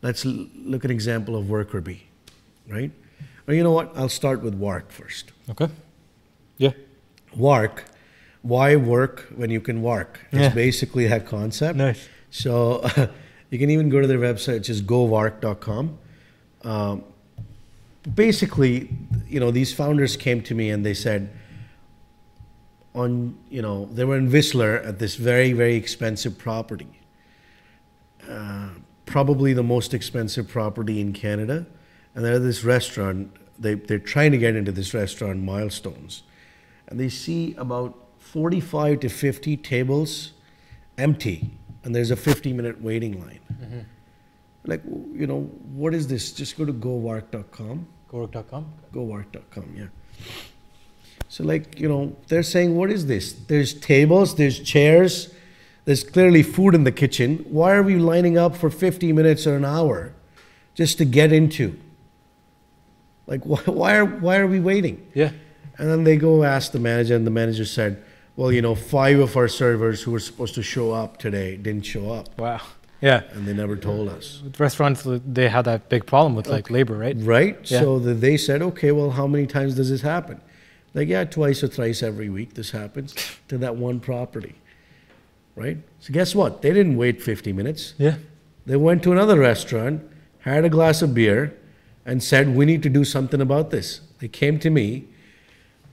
let's look at an example of worker bee, right? Or you know what, I'll start with Wark first. Okay, yeah. Wark, why work when you can wark? It's basically that concept. Nice. So you can even go to their website, which is gowark.com. Basically, you know, these founders came to me and they said, on, you know, they were in Whistler at this very, very expensive property. Probably the most expensive property in Canada. And they're at this restaurant, they're trying to get into this restaurant, Milestones. And they see about 45 to 50 tables empty. And there's a 50-minute waiting line. Mm-hmm. Like, you know, what is this? Just go to gowark.com. Gowark.com? Gowark.com, yeah. So, like, you know, they're saying, what is this? There's tables, there's chairs, there's clearly food in the kitchen. Why are we lining up for 50 minutes or an hour just to get into? Like, why are we waiting? Yeah. And then they go ask the manager, and the manager said, well, you know, 5 of our servers who were supposed to show up today didn't show up. Wow. Yeah. And they never told us. With restaurants, they had that big problem with, like, labor, right? Right. Yeah. So they said, okay, well, how many times does this happen? Like, yeah, twice or thrice every week this happens to that one property, right? So guess what? They didn't wait 50 minutes. Yeah. They went to another restaurant, had a glass of beer, and said, we need to do something about this. They came to me.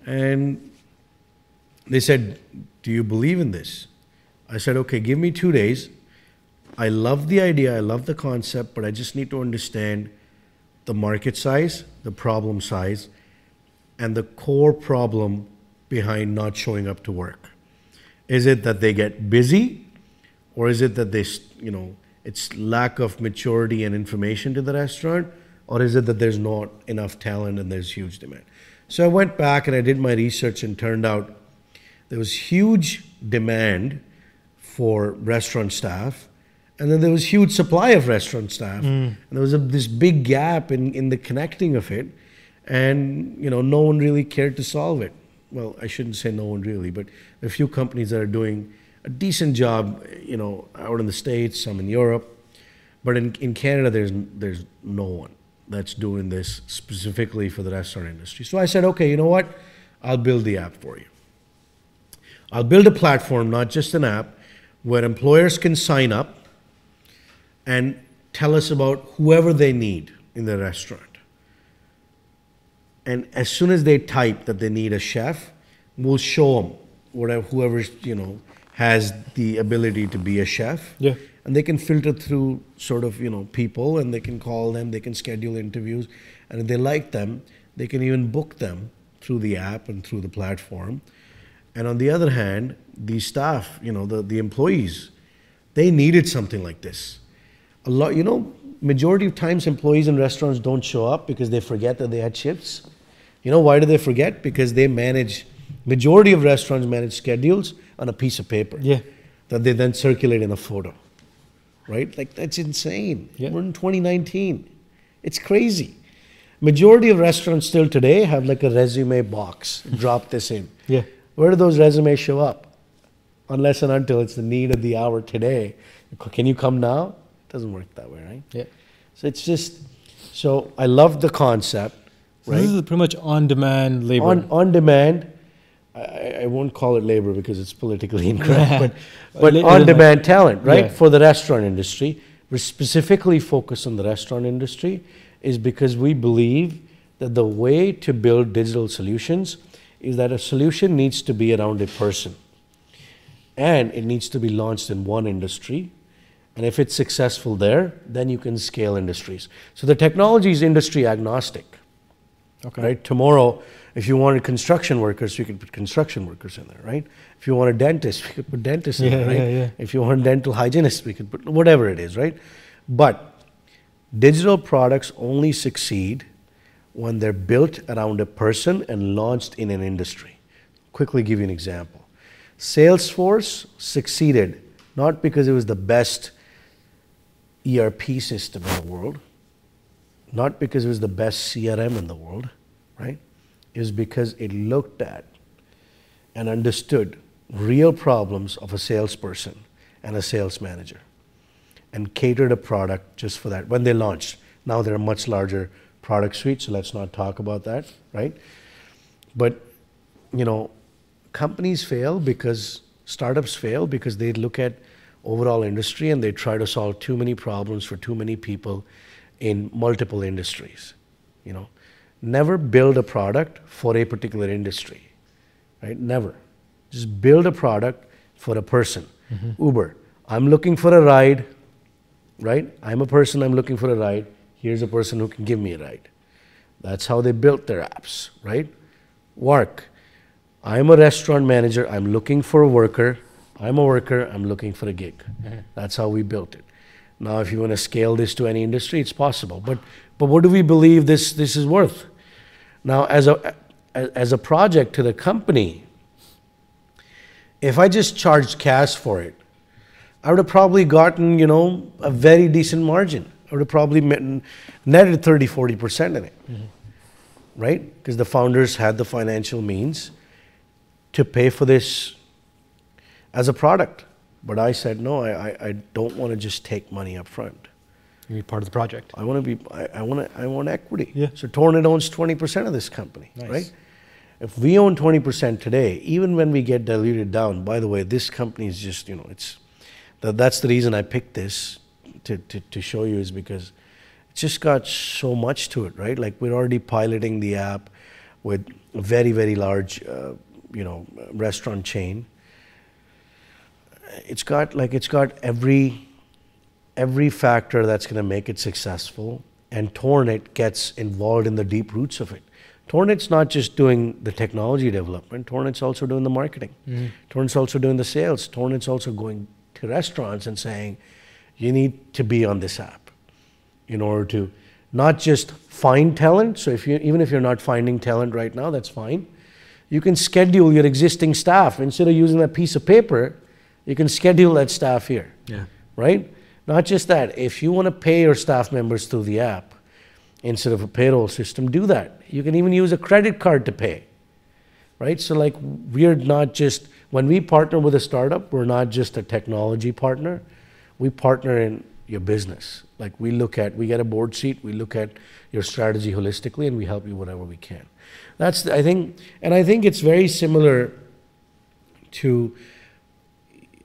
And they said, do you believe in this? I said, okay, give me 2 days. I love the idea, I love the concept, but I just need to understand the market size, the problem size, and the core problem behind not showing up to work. Is it that they get busy, or is it that they, you know, it's lack of maturity and information to the restaurant, or is it that there's not enough talent and there's huge demand? So I went back and I did my research, and turned out there was huge demand for restaurant staff, and then there was huge supply of restaurant staff. And there was this big gap in the connecting of it, and you know, no one really cared to solve it. Well, I shouldn't say no one really, but there are a few companies that are doing a decent job, you know, out in the States, some in Europe, but in Canada there's no one that's doing this specifically for the restaurant industry. So I said, okay, you know what? I'll build the app for you. I'll build a platform, not just an app, where employers can sign up and tell us about whoever they need in the restaurant. And as soon as they type that they need a chef, we'll show them whatever, whoever, you know, has the ability to be a chef. Yeah. And they can filter through sort of, you know, people, and they can call them, they can schedule interviews, and if they like them, they can even book them through the app and through the platform. And on the other hand, the staff, you know, the employees, they needed something like this. A lot, you know, majority of times employees in restaurants don't show up because they forget that they had shifts. You know, why do they forget? Because they manage, majority of restaurants manage schedules on a piece of paper that they then circulate in a photo. Right? Like, that's insane. Yeah. We're in 2019. It's crazy. Majority of restaurants still today have like a resume box. Drop this in. Yeah. Where do those resumes show up? Unless and until it's the need of the hour today. Can you come now? It doesn't work that way, right? Yeah. So it's just, so I love the concept, so right? This is pretty much on-demand labor. On-demand. I won't call it labor because it's politically incorrect, but on-demand talent, right, for the restaurant industry. We're specifically focused on the restaurant industry is because we believe that the way to build digital solutions is that a solution needs to be around a person, and it needs to be launched in one industry, and if it's successful there, then you can scale industries. So the technology is industry agnostic. Okay. Right? Tomorrow, if you wanted construction workers, you could put construction workers in there, right? If you want a dentist, we could put dentists in there, right? If you want dental hygienists, we could put whatever it is, right? But digital products only succeed when they're built around a person and launched in an industry. Quickly give you an example. Salesforce succeeded not because it was the best ERP system in the world, not because it was the best CRM in the world, right? It was because it looked at and understood real problems of a salesperson and a sales manager and catered a product just for that when they launched. Now they're a much larger product suite, so let's not talk about that, right? But, you know, companies fail because startups fail because they look at overall industry and they try to solve too many problems for too many people in multiple industries, you know. Never build a product for a particular industry, right? Never. Just build a product for a person. Mm-hmm. Uber, I'm looking for a ride, right? I'm a person, I'm looking for a ride. Here's a person who can give me a ride. That's how they built their apps, right? Wark, I'm a restaurant manager, I'm looking for a worker. I'm a worker, I'm looking for a gig. Mm-hmm. That's how we built it. Now, if you want to scale this to any industry, it's possible. But what do we believe this is worth? Now, as a project to the company, if I just charged cash for it, I would have probably gotten, you know, a very decent margin. I would have probably netted 30, 40% in it, mm-hmm. right? Because the founders had the financial means to pay for this as a product. But I said, no, I don't want to just take money up front. You need part of the project. I want to be, I want equity. Yeah. So Torinit owns 20% of this company, nice. Right? If we own 20% today, even when we get diluted down, by the way, this company is just, you know, it's, that's the reason I picked this to show you is because it's just got so much to it, right? Like we're already piloting the app with a very, very large, you know, restaurant chain. It's got like every factor that's going to make it successful, and Torinit gets involved in the deep roots of it. Torinit's not just doing the technology development. Torinit's also doing the marketing. Mm-hmm. Torinit's also doing the sales. Torinit's also going to restaurants and saying, you need to be on this app in order to not just find talent. So if you even if you're not finding talent right now, that's fine. You can schedule your existing staff instead of using that piece of paper. You can schedule that staff here, yeah. right? Not just that, if you want to pay your staff members through the app instead of a payroll system, do that. You can even use a credit card to pay, right? So like we're not just, when we partner with a startup, we're not just a technology partner, we partner in your business. Like we look at, we get a board seat, we look at your strategy holistically and we help you whatever we can. That's, I think, and I think it's very similar to,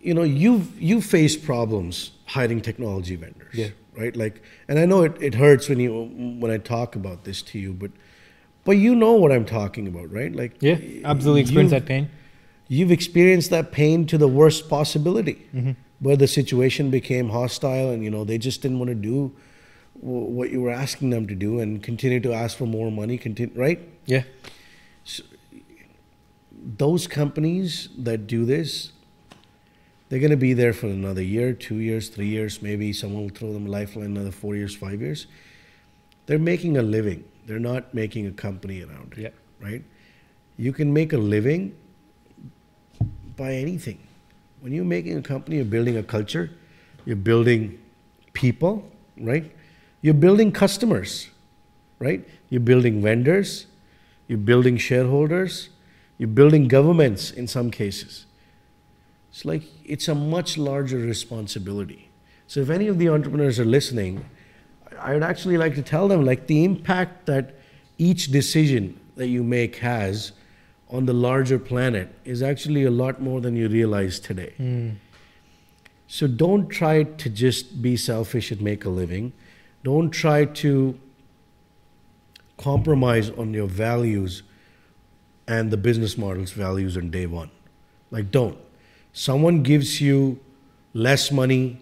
you know, you've faced problems hiring technology vendors, yeah. right? Like, and I know it hurts when I talk about this to you, but you know what I'm talking about, right? Like, yeah, absolutely experienced that pain. You've experienced that pain to the worst possibility, mm-hmm. where the situation became hostile, and you know they just didn't want to do what you were asking them to do, and continue to ask for more money, right? Yeah. So, those companies that do this. They're going to be there for another year, 2 years, 3 years, maybe someone will throw them a lifeline, another 4 years, 5 years. They're making a living. They're not making a company around it, yeah. right? You can make a living by anything. When you're making a company, you're building a culture, you're building people, right? You're building customers, right? You're building vendors, you're building shareholders, you're building governments in some cases. It's like, it's a much larger responsibility. So if any of the entrepreneurs are listening, I would actually like to tell them like the impact that each decision that you make has on the larger planet is actually a lot more than you realize today. Mm. So don't try to just be selfish and make a living. Don't try to compromise on your values and the business model's values on day one. Like don't. Someone gives you less money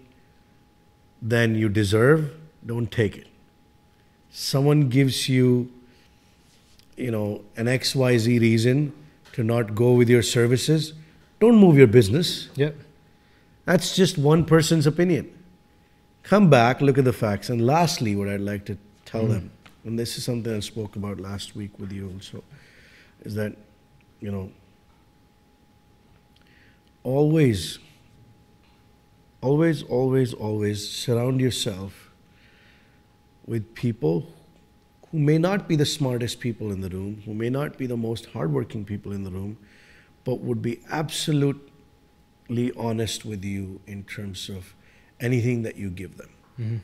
than you deserve, don't take it. Someone gives you, you know, an XYZ reason to not go with your services, don't move your business. Yep. That's just one person's opinion. Come back, look at the facts. And lastly, what I'd like to tell them, and this is something I spoke about last week with you also, is that, you know, always always, always, always surround yourself with people who may not be the smartest people in the room, who may not be the most hardworking people in the room, but would be absolutely honest with you in terms of anything that you give them. Mm-hmm.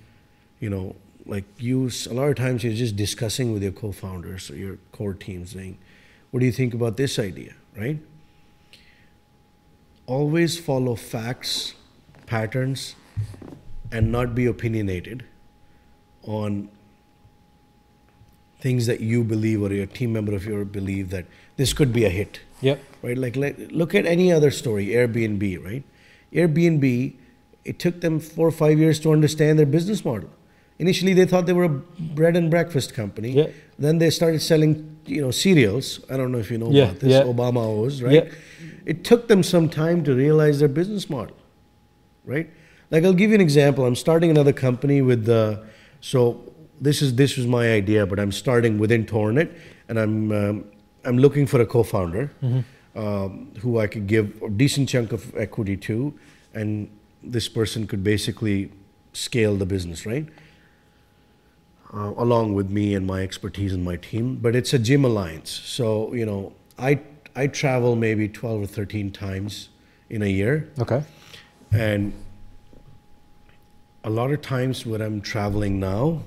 You know, like you, a lot of times you're just discussing with your co-founders or your core team saying, what do you think about this idea, right? Always follow facts, patterns, and not be opinionated on things that you believe or your team member of your believe that this could be a hit. Yep. Right? Like, look at any other story, Airbnb, right? Airbnb, it took them 4 or 5 years to understand their business model. Initially, they thought they were a bread and breakfast company. Yep. Then they started selling, you know, cereals. I don't know if you know about this, Obama O's, right? Yep. It took them some time to realize their business model, right? Like, I'll give you an example. I'm starting another company with the, so this was my idea, but I'm starting within Torinit, and I'm looking for a co-founder who I could give a decent chunk of equity to, and this person could basically scale the business, right? Along with me and my expertise and my team, but it's a gym alliance. So, you know, I travel maybe 12 or 13 times in a year. Okay. And a lot of times when I'm traveling now,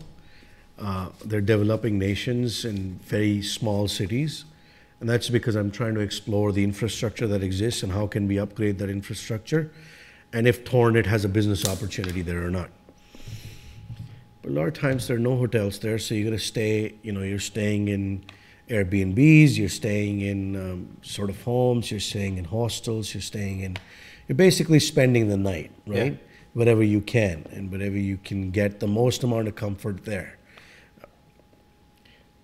they're developing nations in very small cities. And that's because I'm trying to explore the infrastructure that exists and how can we upgrade that infrastructure, and if Torinit has a business opportunity there or not. But a lot of times there are no hotels there, so you're going to stay, you know, you're staying in Airbnbs, you're staying in sort of homes, you're staying in hostels, you're staying in, you're basically spending the night, right? Yeah. Wherever you can, and wherever you can get the most amount of comfort there.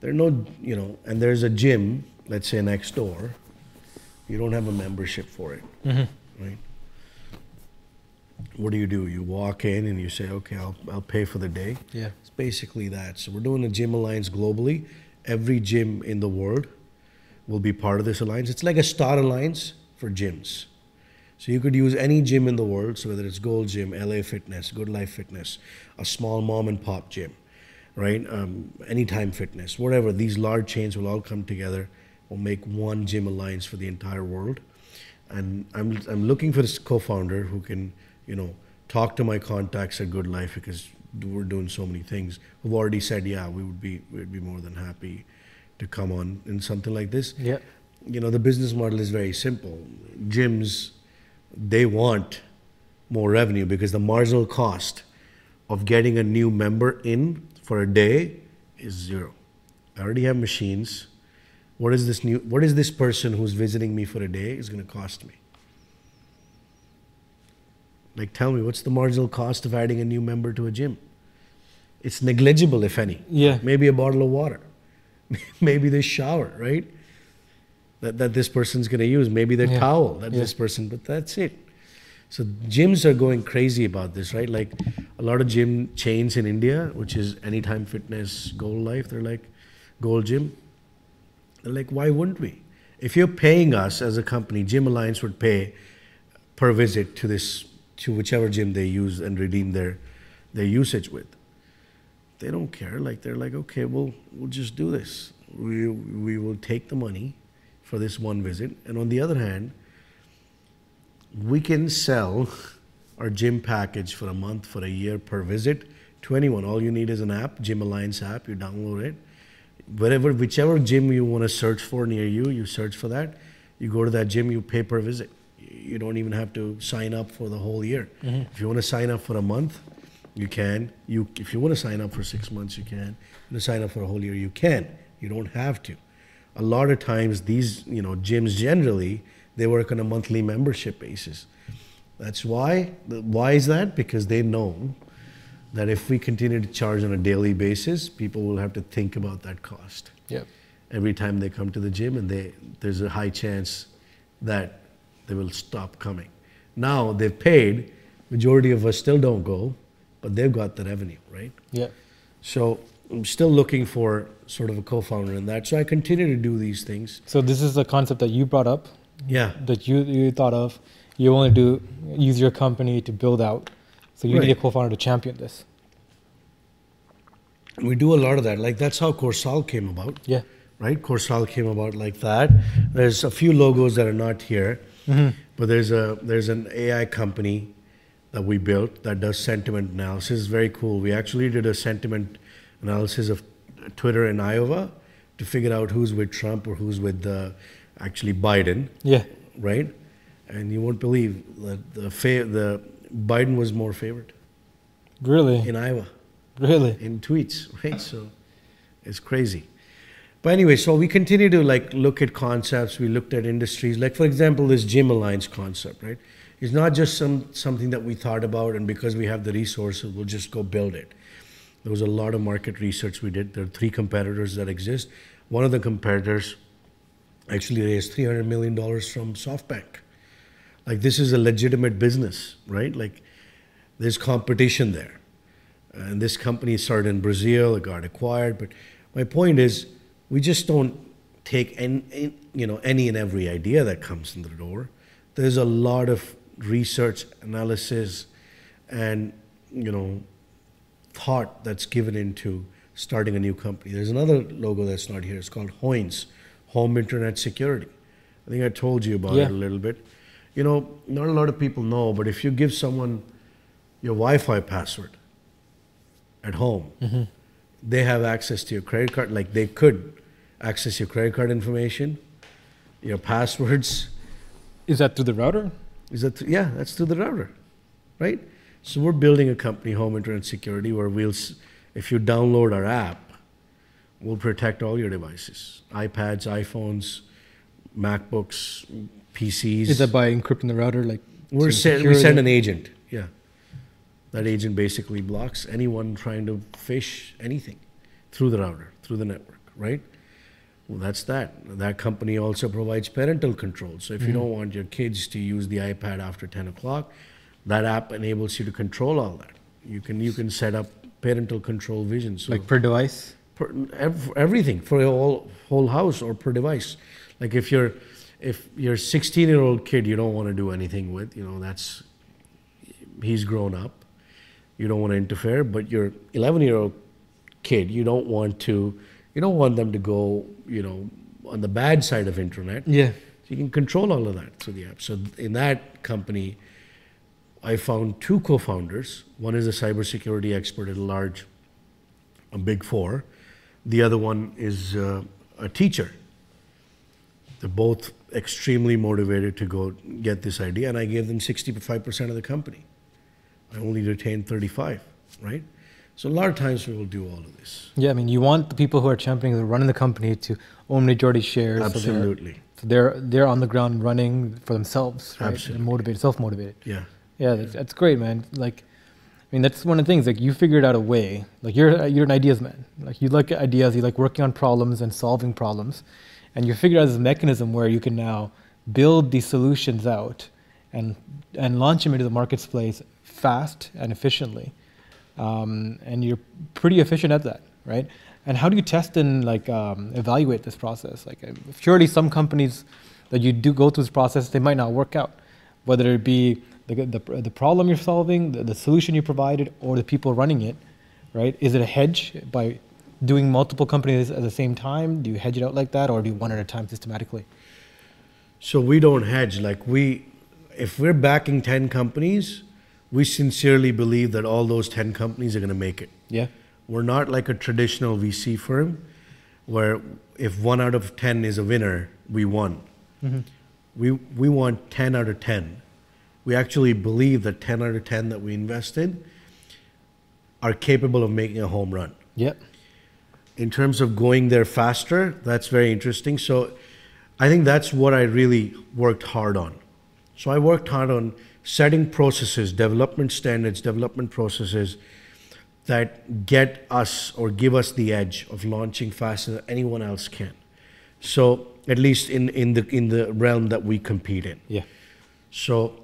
There are no, you know, and there's a gym, let's say next door, you don't have a membership for it, right? What do? You walk in and you say, okay, I'll pay for the day. Yeah. It's basically that. So we're doing a gym alliance globally. Every gym in the world will be part of this alliance. It's like a star alliance for gyms. So you could use any gym in the world. So whether it's Gold Gym, LA Fitness, Good Life Fitness, a small mom and pop gym, right? Anytime Fitness, whatever. These large chains will all come together. We'll make one gym alliance for the entire world. And I'm looking for this co-founder who can, you know, talk to my contacts at Good Life, because we're doing so many things. Who've already said, yeah, we'd be more than happy to come on in something like this. Yeah. You know, the business model is very simple. Gyms, they want more revenue because the marginal cost of getting a new member in for a day is zero. I already have machines. What is this person who's visiting me for a day is going to cost me? Like, tell me, what's the marginal cost of adding a new member to a gym? It's negligible, if any. Yeah. Maybe a bottle of water. Maybe the shower, right? That this person's going to use. Maybe their towel that this person, but that's it. So gyms are going crazy about this, right? Like a lot of gym chains in India, which is Anytime Fitness, Gold Life, they're like, Gold Gym. They're like, why wouldn't we? If you're paying us as a company, Gym Alliance would pay per visit to this, to whichever gym they use and redeem their usage with. They don't care. Like, they're like, okay, we'll just do this. We will take the money for this one visit. And on the other hand, we can sell our gym package for a month, for a year, per visit to anyone. All you need is an app, Gym Alliance app. You download it. Whichever gym you want to search for near you, you search for that. You go to that gym, you pay per visit. You don't even have to sign up for the whole year. Mm-hmm. If you want to sign up for a month, you can. If you want to sign up for 6 months, you can. If you want to sign up for a whole year, you can. You don't have to. A lot of times these, you know, gyms generally, they work on a monthly membership basis. That's why. Why is that? Because they know that if we continue to charge on a daily basis, people will have to think about that cost. Yep. Every time they come to the gym, and there's a high chance that they will stop coming. Now they've paid. Majority of us still don't go, but they've got the revenue, right? Yeah. So I'm still looking for sort of a co-founder in that. So I continue to do these things. So this is the concept that you brought up. Yeah. That you thought of. You want to use your company to build out. So you need a co-founder to champion this. We do a lot of that. Like, that's how KorsAll came about. Yeah. Right? KorsAll came about like that. There's a few logos that are not here, but there's an AI company that we built that does sentiment analysis. It's very cool. We actually did a sentiment analysis of Twitter in Iowa to figure out who's with Trump or who's with actually Biden. Yeah. Right? And you won't believe that the Biden was more favored. Really? In Iowa. Really? In tweets, right? So it's crazy. But anyway, so we continue to like look at concepts. We looked at industries, like for example, this gym alliance concept, right? It's not just something that we thought about, and because we have the resources, we'll just go build it. There was a lot of market research we did. There are 3 competitors that exist. One of the competitors actually raised $300 million from SoftBank. Like, this is a legitimate business, right? Like, there's competition there. And this company started in Brazil, it got acquired. But my point is, we just don't take any and every idea that comes in the door. There's a lot of research, analysis, and thought that's given into starting a new company. There's another logo that's not here. It's called Hoins, Home Internet Security. I think I told you about it a little bit. You know, not a lot of people know, but if you give someone your Wi-Fi password at home, they have access to your credit card. Like, they could access your credit card information, your passwords. Is that through the router? Is that yeah, that's through the router, right? So we're building a company, Home Internet Security, where we'll, if you download our app, we'll protect all your devices, iPads, iPhones, MacBooks, PCs. Is that by encrypting the router? Like, we send an agent, yeah. That agent basically blocks anyone trying to phish anything through the router, through the network, right? Well, that's that. That company also provides parental control. So if you don't want your kids to use the iPad after 10 o'clock, that app enables you to control all that. You can set up parental control vision. So like per device? Everything, for your whole house or per device. Like if your 16-year-old kid you don't want to do anything with, he's grown up. You don't want to interfere, but your 11-year-old kid, you don't want them to go, on the bad side of internet. Yeah. So you can control all of that through the app. So in that company, I found 2 co-founders. One is a cybersecurity expert at a Big Four. The other one is a teacher. They're both extremely motivated to go get this idea, and I gave them 65% of the company. I only retained 35%, right? So a lot of times we will do all of this. Yeah, I mean, you want the people who are championing, the running the company, to own majority shares. Absolutely. So they're on the ground running for themselves, right? Absolutely. And motivated, self-motivated. Yeah. Yeah, that's great, man. Like, I mean, that's one of the things. Like, you figured out a way. Like, you're an ideas man. Like, you like ideas. You like working on problems and solving problems, and you figured out this mechanism where you can now build these solutions out and launch them into the marketplace fast and efficiently, and you're pretty efficient at that, right? And how do you test and evaluate this process? Like, surely some companies that you do go through this process, they might not work out, whether it be the problem you're solving, the solution you provided, or the people running it, right? Is it a hedge by doing multiple companies at the same time? Do you hedge it out like that, or do you one at a time systematically? So we don't hedge. Like, if we're backing 10 companies, we sincerely believe that all those 10 companies are going to make it. Yeah. We're not like a traditional VC firm where if 1 out of 10 is a winner, we won. We want 10 out of 10. We actually believe that 10 out of 10 that we invest in are capable of making a home run. Yep. In terms of going there faster, that's very interesting. So I think that's what I really worked hard on. So I worked hard on setting processes, development standards, development processes that get us or give us the edge of launching faster than anyone else can. So at least in the realm that we compete in. Yeah. So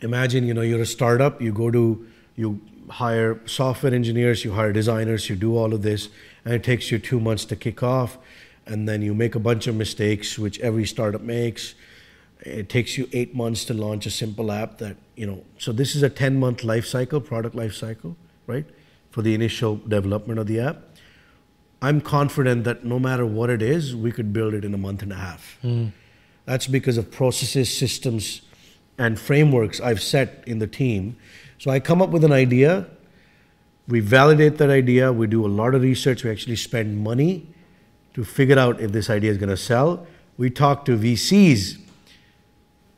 imagine, you're a startup, you hire software engineers, you hire designers, you do all of this, and it takes you 2 months to kick off, and then you make a bunch of mistakes, which every startup makes, It takes you 8 months to launch a simple app that, you know, so this is a 10-month life cycle, product life cycle, right, for the initial development of the app. I'm confident that no matter what it is, we could build it in a month and a half. Mm. That's because of processes, systems, and frameworks I've set in the team. So I come up with an idea, we validate that idea, we do a lot of research, we actually spend money to figure out if this idea is going to sell. We talk to VCs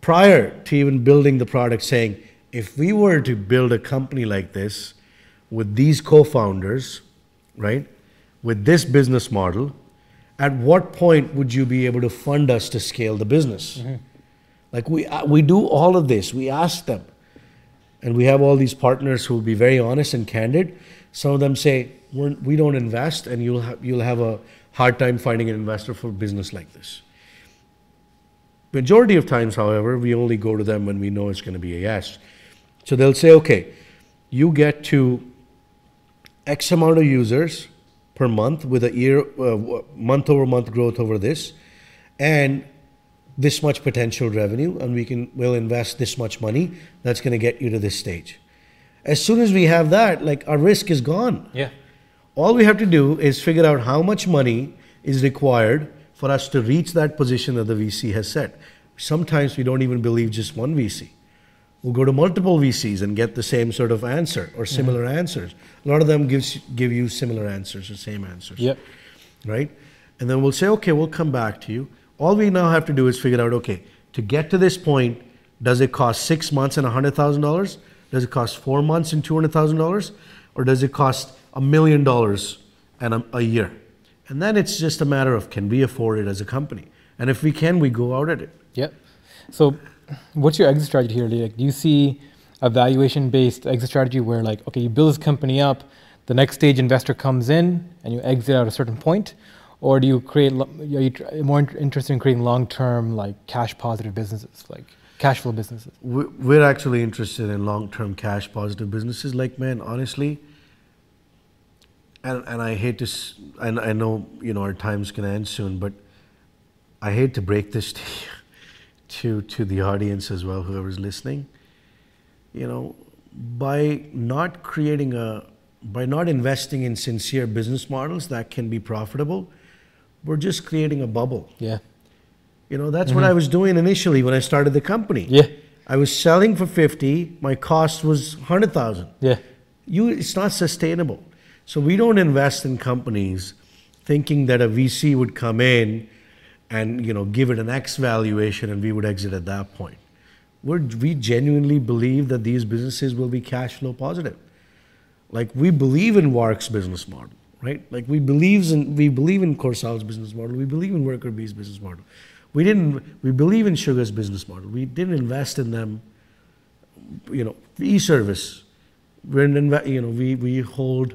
prior to even building the product, saying, if we were to build a company like this with these co-founders, right, with this business model, at what point would you be able to fund us to scale the business? Mm-hmm. Like we do all of this, we ask them, and we have all these partners who will be very honest and candid. Some of them say, we don't invest, and you'll have a hard time finding an investor for a business like this. Majority of times, however, we only go to them when we know it's going to be a yes. So they'll say, okay, you get to X amount of users per month with a year, month-over-month growth over this, and this much potential revenue, and we'll invest this much money. That's going to get you to this stage. As soon as we have that, like, our risk is gone. Yeah. All we have to do is figure out how much money is required for us to reach that position that the VC has set. Sometimes we don't even believe just one VC. We'll go to multiple VCs and get the same sort of answer or similar answers. A lot of them give you similar answers or same answers. Yep. Right? And then we'll say, okay, we'll come back to you. All we now have to do is figure out, okay, to get to this point, does it cost 6 months and $100,000? Does it cost 4 months and $200,000? Or does it cost $1 million and a year? And then it's just a matter of, can we afford it as a company? And if we can, we go out at it. Yep. So what's your exit strategy here, Lee? Do you see a valuation-based exit strategy where, like, okay, you build this company up, the next stage investor comes in, and you exit at a certain point? Or do you create, are you more interested in creating long-term, like, cash-positive businesses, like cash flow businesses? We're actually interested in long-term cash-positive businesses. Like, man, honestly, and I hate to, and I know, you know, our time's going to end soon, but I hate to break this to the audience as well, whoever's listening. You know, by not creating by not investing in sincere business models that can be profitable, we're just creating a bubble. Yeah. You know, that's what I was doing initially when I started the company. Yeah. I was selling for 50, my cost was 100,000. Yeah. It's not sustainable. So we don't invest in companies thinking that a VC would come in and, you know, give it an X valuation and we would exit at that point. We genuinely believe that these businesses will be cash flow positive. Like, we believe in Wark's business model, right? Like, we believe in KorsAll's business model. We believe in Worker Bee's business model. We believe in Sugar's business model. We didn't invest in them, you know, e-service. We hold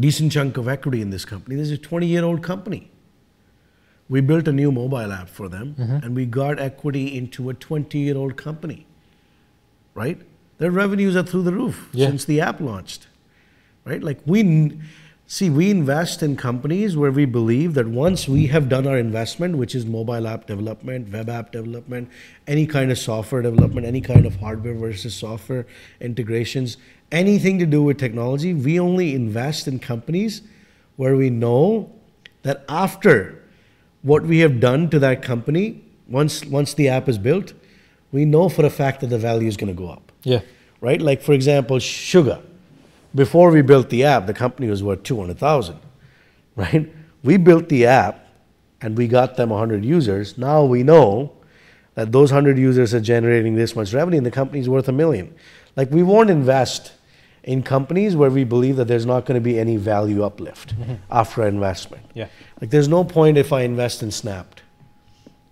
decent chunk of equity in this company. This is a 20-year-old company. We built a new mobile app for them, and we got equity into a 20-year-old company, right? Their revenues are through the roof since the app launched, right? Like, we invest in companies where we believe that once we have done our investment, which is mobile app development, web app development, any kind of software development, any kind of hardware versus software integrations, anything to do with technology, we only invest in companies where we know that after what we have done to that company, once the app is built, we know for a fact that the value is going to go up. Yeah. Right? Like, for example, Sugar. Before we built the app, the company was worth $200,000. Right? We built the app and we got them 100 users. Now we know that those 100 users are generating this much revenue and the company's worth $1 million. Like, we won't invest in companies where we believe that there's not going to be any value uplift after investment. Yeah. Like, there's no point if I invest in Snap.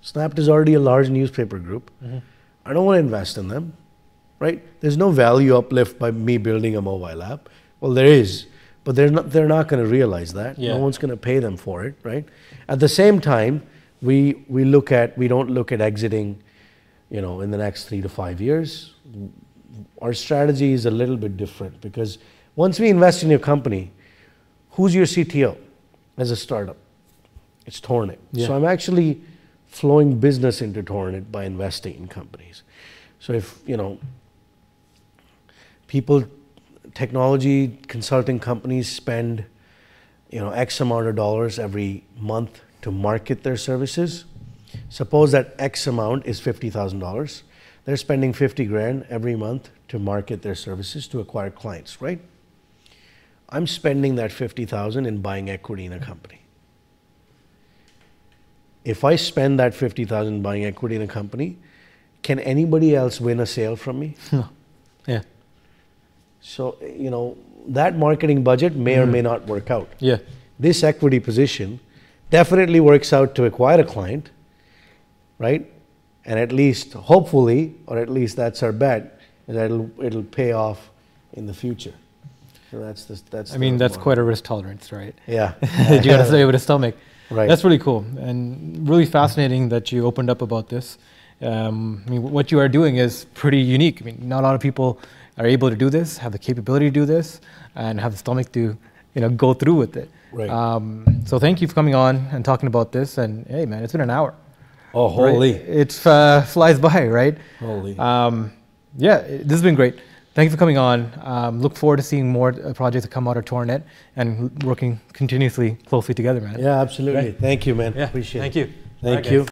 Snap is already a large newspaper group. I don't want to invest in them, right? There's no value uplift by me building a mobile app. Well, there is, but they're not going to realize that. Yeah. No one's going to pay them for it, right? At the same time, we don't look at exiting, you know, in the next 3 to 5 years. Our strategy is a little bit different because once we invest in your company, who's your CTO as a startup? It's Torinit. Yeah. So I'm actually flowing business into Torinit by investing in companies. So if, you know, people, technology consulting companies spend, you know, X amount of dollars every month to market their services. Suppose that X amount is $50,000. They're spending 50 grand every month to market their services to acquire clients, right? I'm spending that 50,000 in buying equity in a company. If I spend that 50,000 buying equity in a company, can anybody else win a sale from me? No. Yeah. So, you know, that marketing budget may or may not work out. Yeah. This equity position definitely works out to acquire a client, right? And at least, hopefully, or at least that's our bet, that it'll pay off in the future. So that's the, I mean, that's quite a risk tolerance, right? Yeah. You got to be able to stomach. Right. That's really cool and really fascinating that you opened up about this. I mean, what you are doing is pretty unique. I mean, not a lot of people are able to do this, have the capability to do this, and have the stomach to, you know, go through with it. Right. So thank you for coming on and talking about this. And hey, man, it's been an hour. Oh, holy! Right? It flies by, right? Holy. Yeah, this has been great. Thank you for coming on. Look forward to seeing more projects that come out of Torinit and working continuously closely together, man. Yeah, absolutely. Right. Thank you, man. Yeah. Appreciate it. Thank you. Thank you.